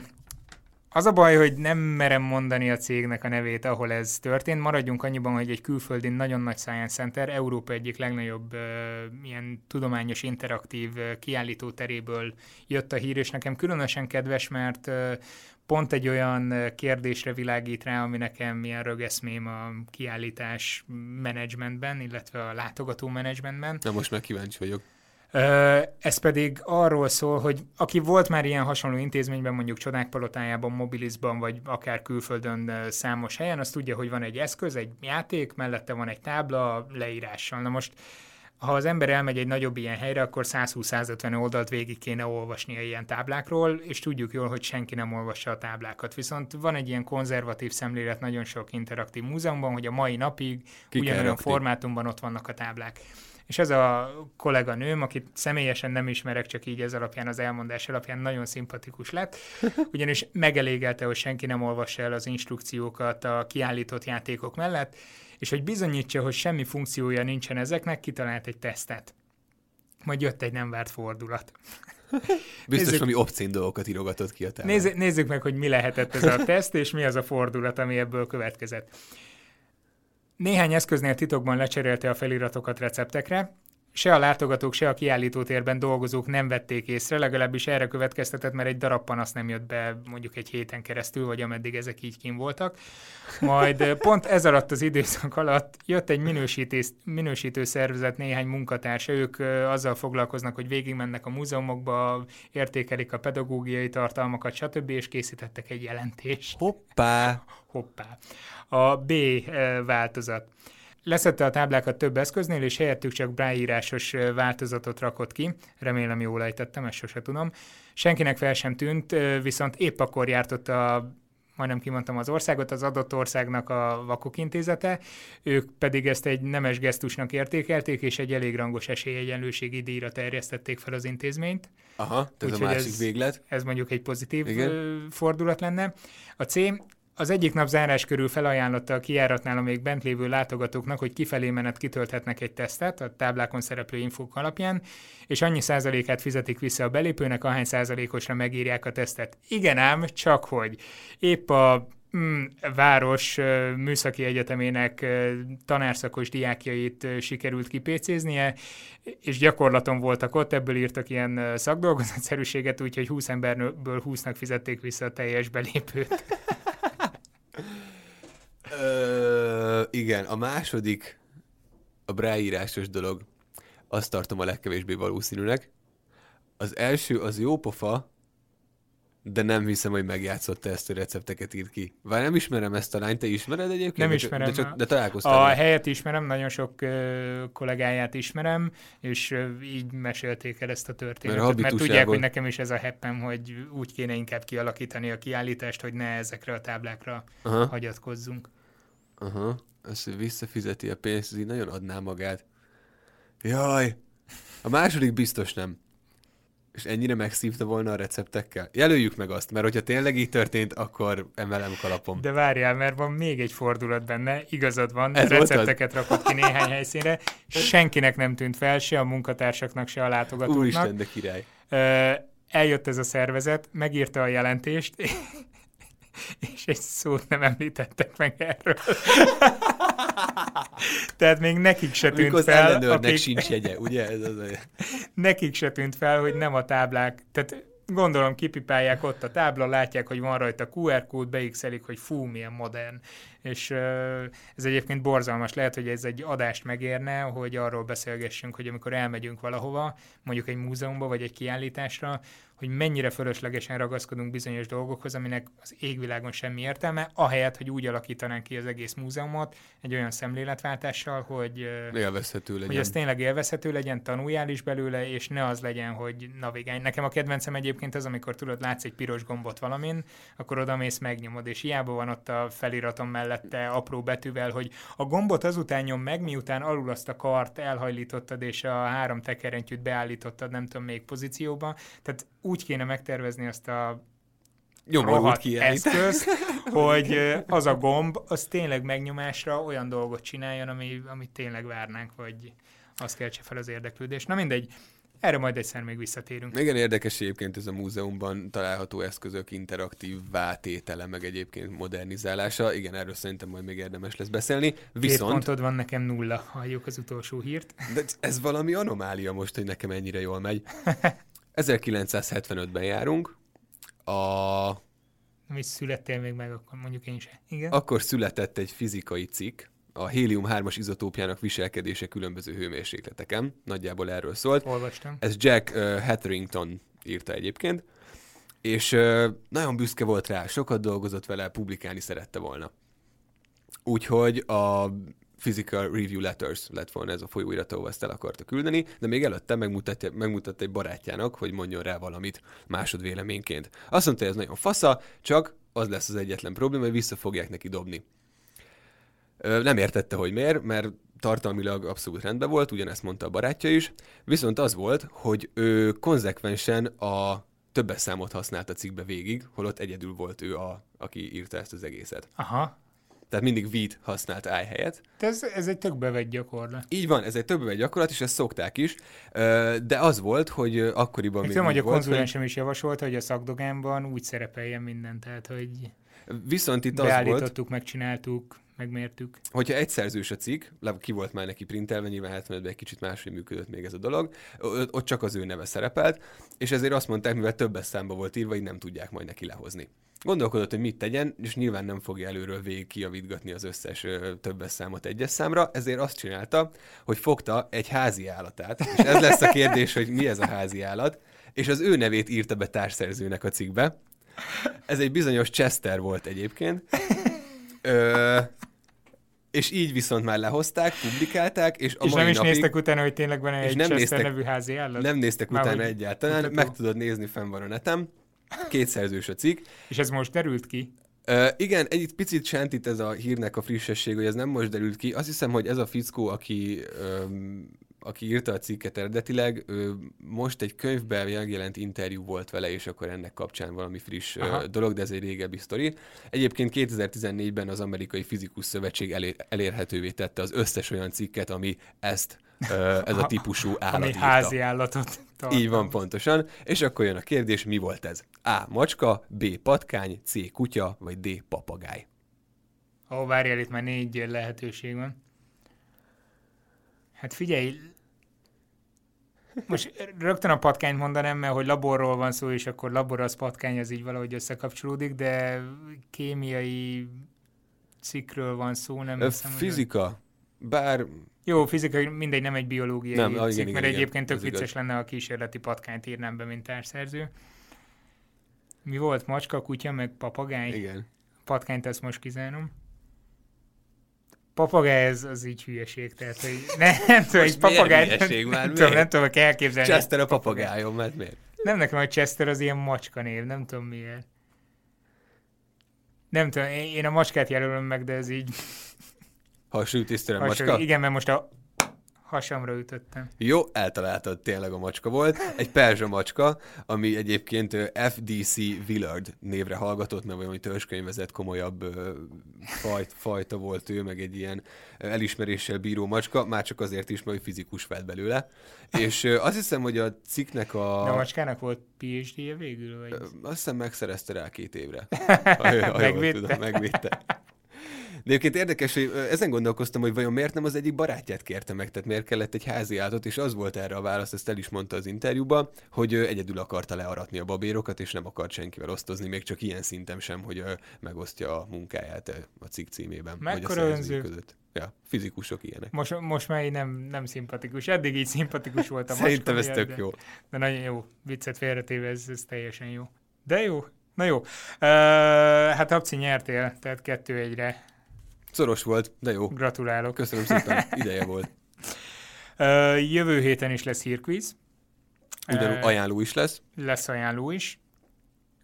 az a baj, hogy nem merem mondani a cégnek a nevét, ahol ez történt. Maradjunk annyiban, hogy egy külföldi nagyon nagy Science Center, Európa egyik legnagyobb uh, ilyen tudományos interaktív uh, kiállító teréből jött a hír, és nekem különösen kedves, mert uh, pont egy olyan kérdésre világít rá, ami nekem ilyen rögeszmém a kiállítás menedzsmentben, illetve a látogató menedzsmentben. Na most már kíváncsi vagyok. Ez pedig arról szól, hogy aki volt már ilyen hasonló intézményben, mondjuk Csodák Palotájában, Mobilisban, vagy akár külföldön számos helyen, az tudja, hogy van egy eszköz, egy játék, mellette van egy tábla leírással. Na most ha az ember elmegy egy nagyobb ilyen helyre, akkor száz húsz száz ötven oldalt végig kéne olvasnia ilyen táblákról, és tudjuk jól, hogy senki nem olvassa a táblákat. Viszont van egy ilyen konzervatív szemlélet nagyon sok interaktív múzeumban, hogy a mai napig ugyanolyan formátumban ott vannak a táblák. És ez a kolléganőm, akit személyesen nem ismerek, csak így ez alapján, az elmondás alapján nagyon szimpatikus lett, ugyanis megelégelte, hogy senki nem olvassa el az instrukciókat a kiállított játékok mellett, és hogy bizonyítsa, hogy semmi funkciója nincsen ezeknek, kitalált egy tesztet. Majd jött egy nem várt fordulat. Biztos valami obszén dolgokat írogatott ki a táblán. Nézz, nézzük meg, hogy mi lehetett ez a teszt, és mi az a fordulat, ami ebből következett. Néhány eszköznél titokban lecserélte a feliratokat receptekre, se a látogatók, se a kiállítótérben dolgozók nem vették észre, legalábbis erre következtetett, mert egy darab panasz nem jött be mondjuk egy héten keresztül, vagy ameddig ezek így kín voltak. Majd pont ez alatt az időszak alatt jött egy minősítő, minősítő szervezet, néhány munkatársa, ők azzal foglalkoznak, hogy végigmennek a múzeumokba, értékelik a pedagógiai tartalmakat, stb., és készítettek egy jelentést. Hoppá! Hoppá! A B változat. Leszette a táblákat több eszköznél, és helyettük csak bráírásos változatot rakott ki. Remélem jól ejtettem, ezt sose tudom. Senkinek fel sem tűnt, viszont épp akkor jártott a, majdnem kimondtam az országot, az adott országnak a Vakok Intézete, ők pedig ezt egy nemes gesztusnak értékelték, és egy elég rangos esélyegyenlőségi díjra terjesztették fel az intézményt. Aha, tehát a másik ez, véglet. Ez mondjuk egy pozitív Igen. fordulat lenne. A C... Az egyik nap zárás körül felajánlotta a kijáratnál a még bent lévő látogatóknak, hogy kifelé menet kitölthetnek egy tesztet a táblákon szereplő infók alapján, és annyi százalékát fizetik vissza a belépőnek, ahány százalékosra megírják a tesztet. Igen ám, csak hogy épp a mm, város műszaki egyetemének tanárszakos diákjait sikerült kipécéznie, és gyakorlaton voltak ott, ebből írtak ilyen szakdolgozatszerűséget, úgyhogy húsz emberből húsznak fizették vissza a teljes belépőt. Ö, igen, a második, a bráírásos dolog, azt tartom a legkevésbé valószínűnek. Az első, az jó pofa, de nem hiszem, hogy megjátszotta ezt, hogy recepteket írt ki. Vár, nem ismerem ezt a lányt, te ismered egyébként? Nem ismerem. De, csak, de találkoztál. A helyet ismerem, nagyon sok ö, kollégáját ismerem, és ö, így mesélték el ezt a történetet. Mert, mert tudják, hogy nekem is ez a heppem, hogy úgy kéne inkább kialakítani a kiállítást, hogy ne ezekre a táblákra Aha. hagyatkozzunk. Aha, azt, hogy visszafizeti a pénzt, így nagyon adná magát. Jaj! A második biztos nem. És ennyire megszívta volna a receptekkel? Jelöljük meg azt, mert hogyha tényleg így történt, akkor emelem kalapom. De várjál, mert van még egy fordulat benne, igazad van, ez recepteket voltad? Rakott ki néhány helyszínre, senkinek nem tűnt fel, se a munkatársaknak, se a látogatóknak. Úristen, de király. Eljött ez a szervezet, megírta a jelentést, és egy szót nem említettek meg erről. Tehát még nekik se tűnt Mikor fel... Mikor az akik... sincs jegye, ugye? Ez az a... Nekik se tűnt fel, hogy nem a táblák... Tehát gondolom kipipálják ott a tábla, látják, hogy van rajta kú er kód, beixelik, hogy fú, milyen modern. És ez egyébként borzalmas. Lehet, hogy ez egy adást megérne, hogy arról beszélgessünk, hogy amikor elmegyünk valahova, mondjuk egy múzeumba vagy egy kiállításra, hogy mennyire fölöslegesen ragaszkodunk bizonyos dolgokhoz, aminek az égvilágon semmi értelme, ahelyett, hogy úgy alakítanánk ki az egész múzeumot egy olyan szemléletváltással, hogy, hogy ez tényleg élvezhető legyen, tanuljál is belőle, és ne az legyen, hogy navigálj. Nekem a kedvencem egyébként az, amikor tudod, látsz egy piros gombot valamin, akkor odamész, megnyomod, és hiába van ott a feliratom mellette apró betűvel, hogy a gombot azután nyom meg, miután alul azt a kart elhajlítottad, és a három tekerentyűt beállítottad, nem tudom, még pozícióba. Tehát úgy kéne megtervezni azt a rohadt eszközt, hogy az a gomb, az tényleg megnyomásra olyan dolgot csináljon, ami, amit tényleg várnánk, vagy azt keltse fel az érdeklődést. Na mindegy, erre majd egyszer még visszatérünk. Igen, érdekes egyébként ez a múzeumban található eszközök interaktívvá tétele, meg egyébként modernizálása. Igen, erről szerintem majd még érdemes lesz beszélni. Viszont... Két pontod van, nekem nulla, halljuk az utolsó hírt. De ez valami anomália most, hogy nekem ennyire jól megy. ezerkilencszázhetvenötben járunk. A... Nem is születtél még meg, akkor mondjuk én se. Igen? Akkor született egy fizikai cikk a hélium hármas izotópjának viselkedése különböző hőmérsékleteken. Nagyjából erről szólt. Olvastam. Ez Jack uh, Hetherington írta egyébként, és uh, nagyon büszke volt rá, sokat dolgozott vele, publikálni szerette volna. Úgyhogy a Physical Review Letters lett volna ez a folyóirat, ahol ezt el akarta küldeni, de még előtte megmutatta, megmutatta egy barátjának, hogy mondjon rá valamit másodvéleményként. Azt mondta, hogy ez nagyon fasza, csak az lesz az egyetlen probléma, hogy vissza fogják neki dobni. Nem értette, hogy miért, mert tartalmilag abszolút rendben volt, ugyanezt mondta a barátja is, viszont az volt, hogy ő konzekvensen a többes számot használt a cikkbe végig, holott egyedül volt ő, a, aki írta ezt az egészet. Aha. Tehát mindig vít használt I helyett. Ez, ez egy tök bevett gyakorlat. Így van, ez egy tök bevett gyakorlat, és ezt szokták is, de az volt, hogy akkoriban még nem volt. Tudom, hogy a konzulensem is javasolta, hogy a szakdogánban úgy szerepeljen minden, tehát hogy viszont itt beállítottuk, az megcsináltuk, megmértük. Hogyha egyszerzős a cikk, ki volt már neki printelve, nyilván hetvenben egy kicsit máshogy működött még ez a dolog, ott csak az ő neve szerepelt, és ezért azt mondták, mivel többes számba volt írva, így nem tudják majd neki lehozni. Gondolkodott, hogy mit tegyen, és nyilván nem fogja előről végig kijavítgatni az összes többes számot egyes számra, ezért azt csinálta, hogy fogta egy házi állatát, és ez lesz a kérdés, hogy mi ez a házi állat, és az ő nevét írta be társszerzőnek a cikkbe. Ez egy bizonyos Chester volt egyébként. Ö, és így viszont már lehozták, publikálták, és a és mai nem is napig néztek utána, hogy tényleg van egy Chester néztek, nevű házi állat? Nem néztek már utána egyáltalán, mutató. Meg tudod nézni, fenn van a netem. Kétszerzős a cikk. És ez most derült ki? Uh, igen, egy picit sántít ez a hírnek a frissesség, hogy ez nem most derült ki. Azt hiszem, hogy ez a fickó, aki, um, aki írta a cikket eredetileg, most egy könyvben megjelent interjú volt vele, és akkor ennek kapcsán valami friss Aha. dolog, de ez egy régebbi sztori. Egyébként kétezer-tizennégyben az Amerikai Fizikus Szövetség elér, elérhetővé tette az összes olyan cikket, ami ezt ez a típusú állat írta. Házi állatot. Tartom. Így van, pontosan. És akkor jön a kérdés, mi volt ez? A. Macska, B. Patkány, C. Kutya, vagy D. Papagáj. Ó, várjál, itt már négy lehetőség van. Hát figyelj, most rögtön a patkányt mondanám, mert hogy laborról van szó, és akkor labor az patkány, az így valahogy összekapcsolódik, de kémiai cikkről van szó, nem hiszem. Fizika, bár... Jó, fizika, mindegy, nem egy biológiai nem, cikk, igen, mert igen, egyébként tök vicces lenne, ha a kísérleti patkányt írnám be, mint társszerző. Mi volt? Macska, kutya, meg papagáj? Igen. Patkányt ezt most kizárom. Papagáj, ez az így hülyeség, tehát hogy nem, nem tudom, egy papagáj, hülyeség, nem, nem tudom, nem tudom, kell elképzelni. Chester a papagájon, mert miért? Nem nekem, hogy Chester az ilyen macska név, nem tudom miért. Nem tudom, én a macskát jelölöm meg, de ez így... Hasra ütésztél a macska? Igen, mert most a hasamra ütöttem. Jó, eltaláltad, tényleg a macska volt. Egy perzsa macska, ami egyébként ef dé cé Willard névre hallgatott, mert valami törzskönyvezett komolyabb ö, fajt, fajta volt ő, meg egy ilyen elismeréssel bíró macska, már csak azért is, mert fizikus vált belőle. És ö, azt hiszem, hogy a cikknek a... De a macskának volt pé há dé-je végül? Vagy? Ö, azt hiszem, megszerezte rá két évre. Ha, megvédte. Tudom, megvédte. De egyébként érdekes, hogy ezen gondolkoztam, hogy vajon miért nem az egyik barátját kérte meg, tehát miért kellett egy házi állatot, és az volt erre a válasz, ezt el is mondta az interjúban, hogy egyedül akarta learatni a babérokat, és nem akart senkivel osztozni, még csak ilyen szinten sem, hogy megosztja a munkáját a cikk címében. Mekkora önző. Között. Ja, fizikusok ilyenek. Most, most már nem, nem szimpatikus. Eddig így szimpatikus volt a macska. Szerintem ez tök jó. De nagyon jó. Viccet félretéve, ez, ez teljesen jó. De jó. Na jó. Uh, hát Habci, nyertél, tehát kettő egyre. Szoros volt, de jó. Gratulálok. Köszönöm szépen, ideje volt. Uh, jövő héten is lesz hírkvíz. Ugyanúgy uh, ajánló is lesz. Lesz ajánló is.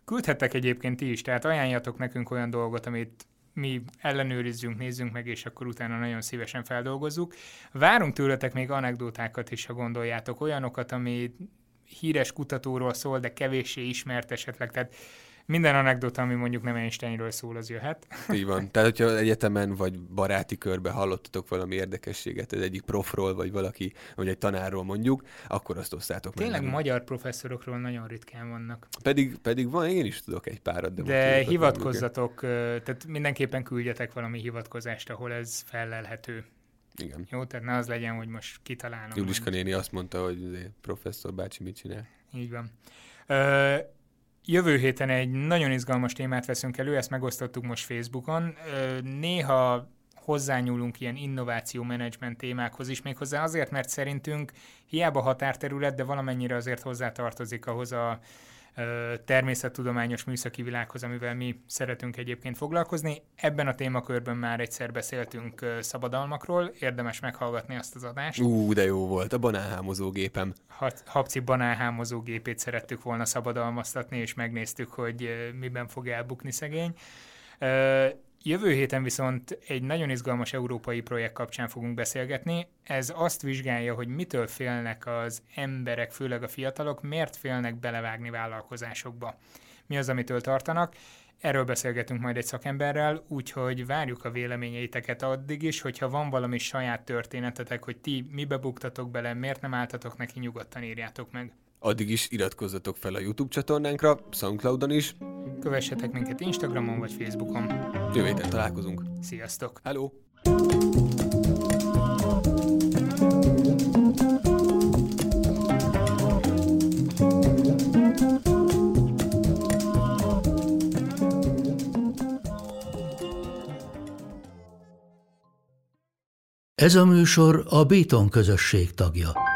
Küldhettek egyébként ti is, tehát ajánljatok nekünk olyan dolgot, amit mi ellenőrizzünk, nézzünk meg, és akkor utána nagyon szívesen feldolgozzuk. Várunk tőletek még anekdotákat is, ha gondoljátok, olyanokat, ami híres kutatóról szól, de kevéssé ismert esetleg, tehát minden anekdota, ami mondjuk nem Einsteinről szól, az jöhet. Így van. Tehát, hogyha egyetemen vagy baráti körbe hallottatok valami érdekességet, ez egyik profról, vagy valaki, vagy egy tanárról mondjuk, akkor azt osszátok meg. Tényleg magyar professzorokról nagyon ritkán vannak. Pedig, pedig van, én is tudok egy párat. De, de hivatkozzatok, mondjuk. Tehát mindenképpen küldjetek valami hivatkozást, ahol ez fellelhető. Igen. Jó, tehát ne az legyen, hogy most kitalálom. Juliska néni azt mondta, hogy professzor bácsi mit csinál. Így van. Ö, Jövő héten egy nagyon izgalmas témát veszünk elő, ezt megosztottuk most Facebookon. Néha hozzányúlunk ilyen innovációmenedzsment témákhoz is, méghozzá azért, mert szerintünk hiába határterület, de valamennyire azért hozzátartozik ahhoz a természettudományos műszaki világhoz, amivel mi szeretünk egyébként foglalkozni. Ebben a témakörben már egyszer beszéltünk szabadalmakról, érdemes meghallgatni azt az adást. Ú, de jó volt, a banánhámozógépem. Habci banánhámozógépét szerettük volna szabadalmaztatni, és megnéztük, hogy miben fog elbukni szegény. Jövő héten viszont egy nagyon izgalmas európai projekt kapcsán fogunk beszélgetni. Ez azt vizsgálja, hogy mitől félnek az emberek, főleg a fiatalok, miért félnek belevágni vállalkozásokba. Mi az, amitől tartanak? Erről beszélgetünk majd egy szakemberrel, úgyhogy várjuk a véleményeiteket addig is, hogyha van valami saját történetetek, hogy ti mibe buktatok bele, miért nem álltatok neki, nyugodtan írjátok meg. Addig is iratkozzatok fel a YouTube csatornánkra, SoundCloudon is. Kövessetek minket Instagramon vagy Facebookon. Jövő héten találkozunk. Sziasztok! Hello! Ez a műsor a Béton közösség tagja.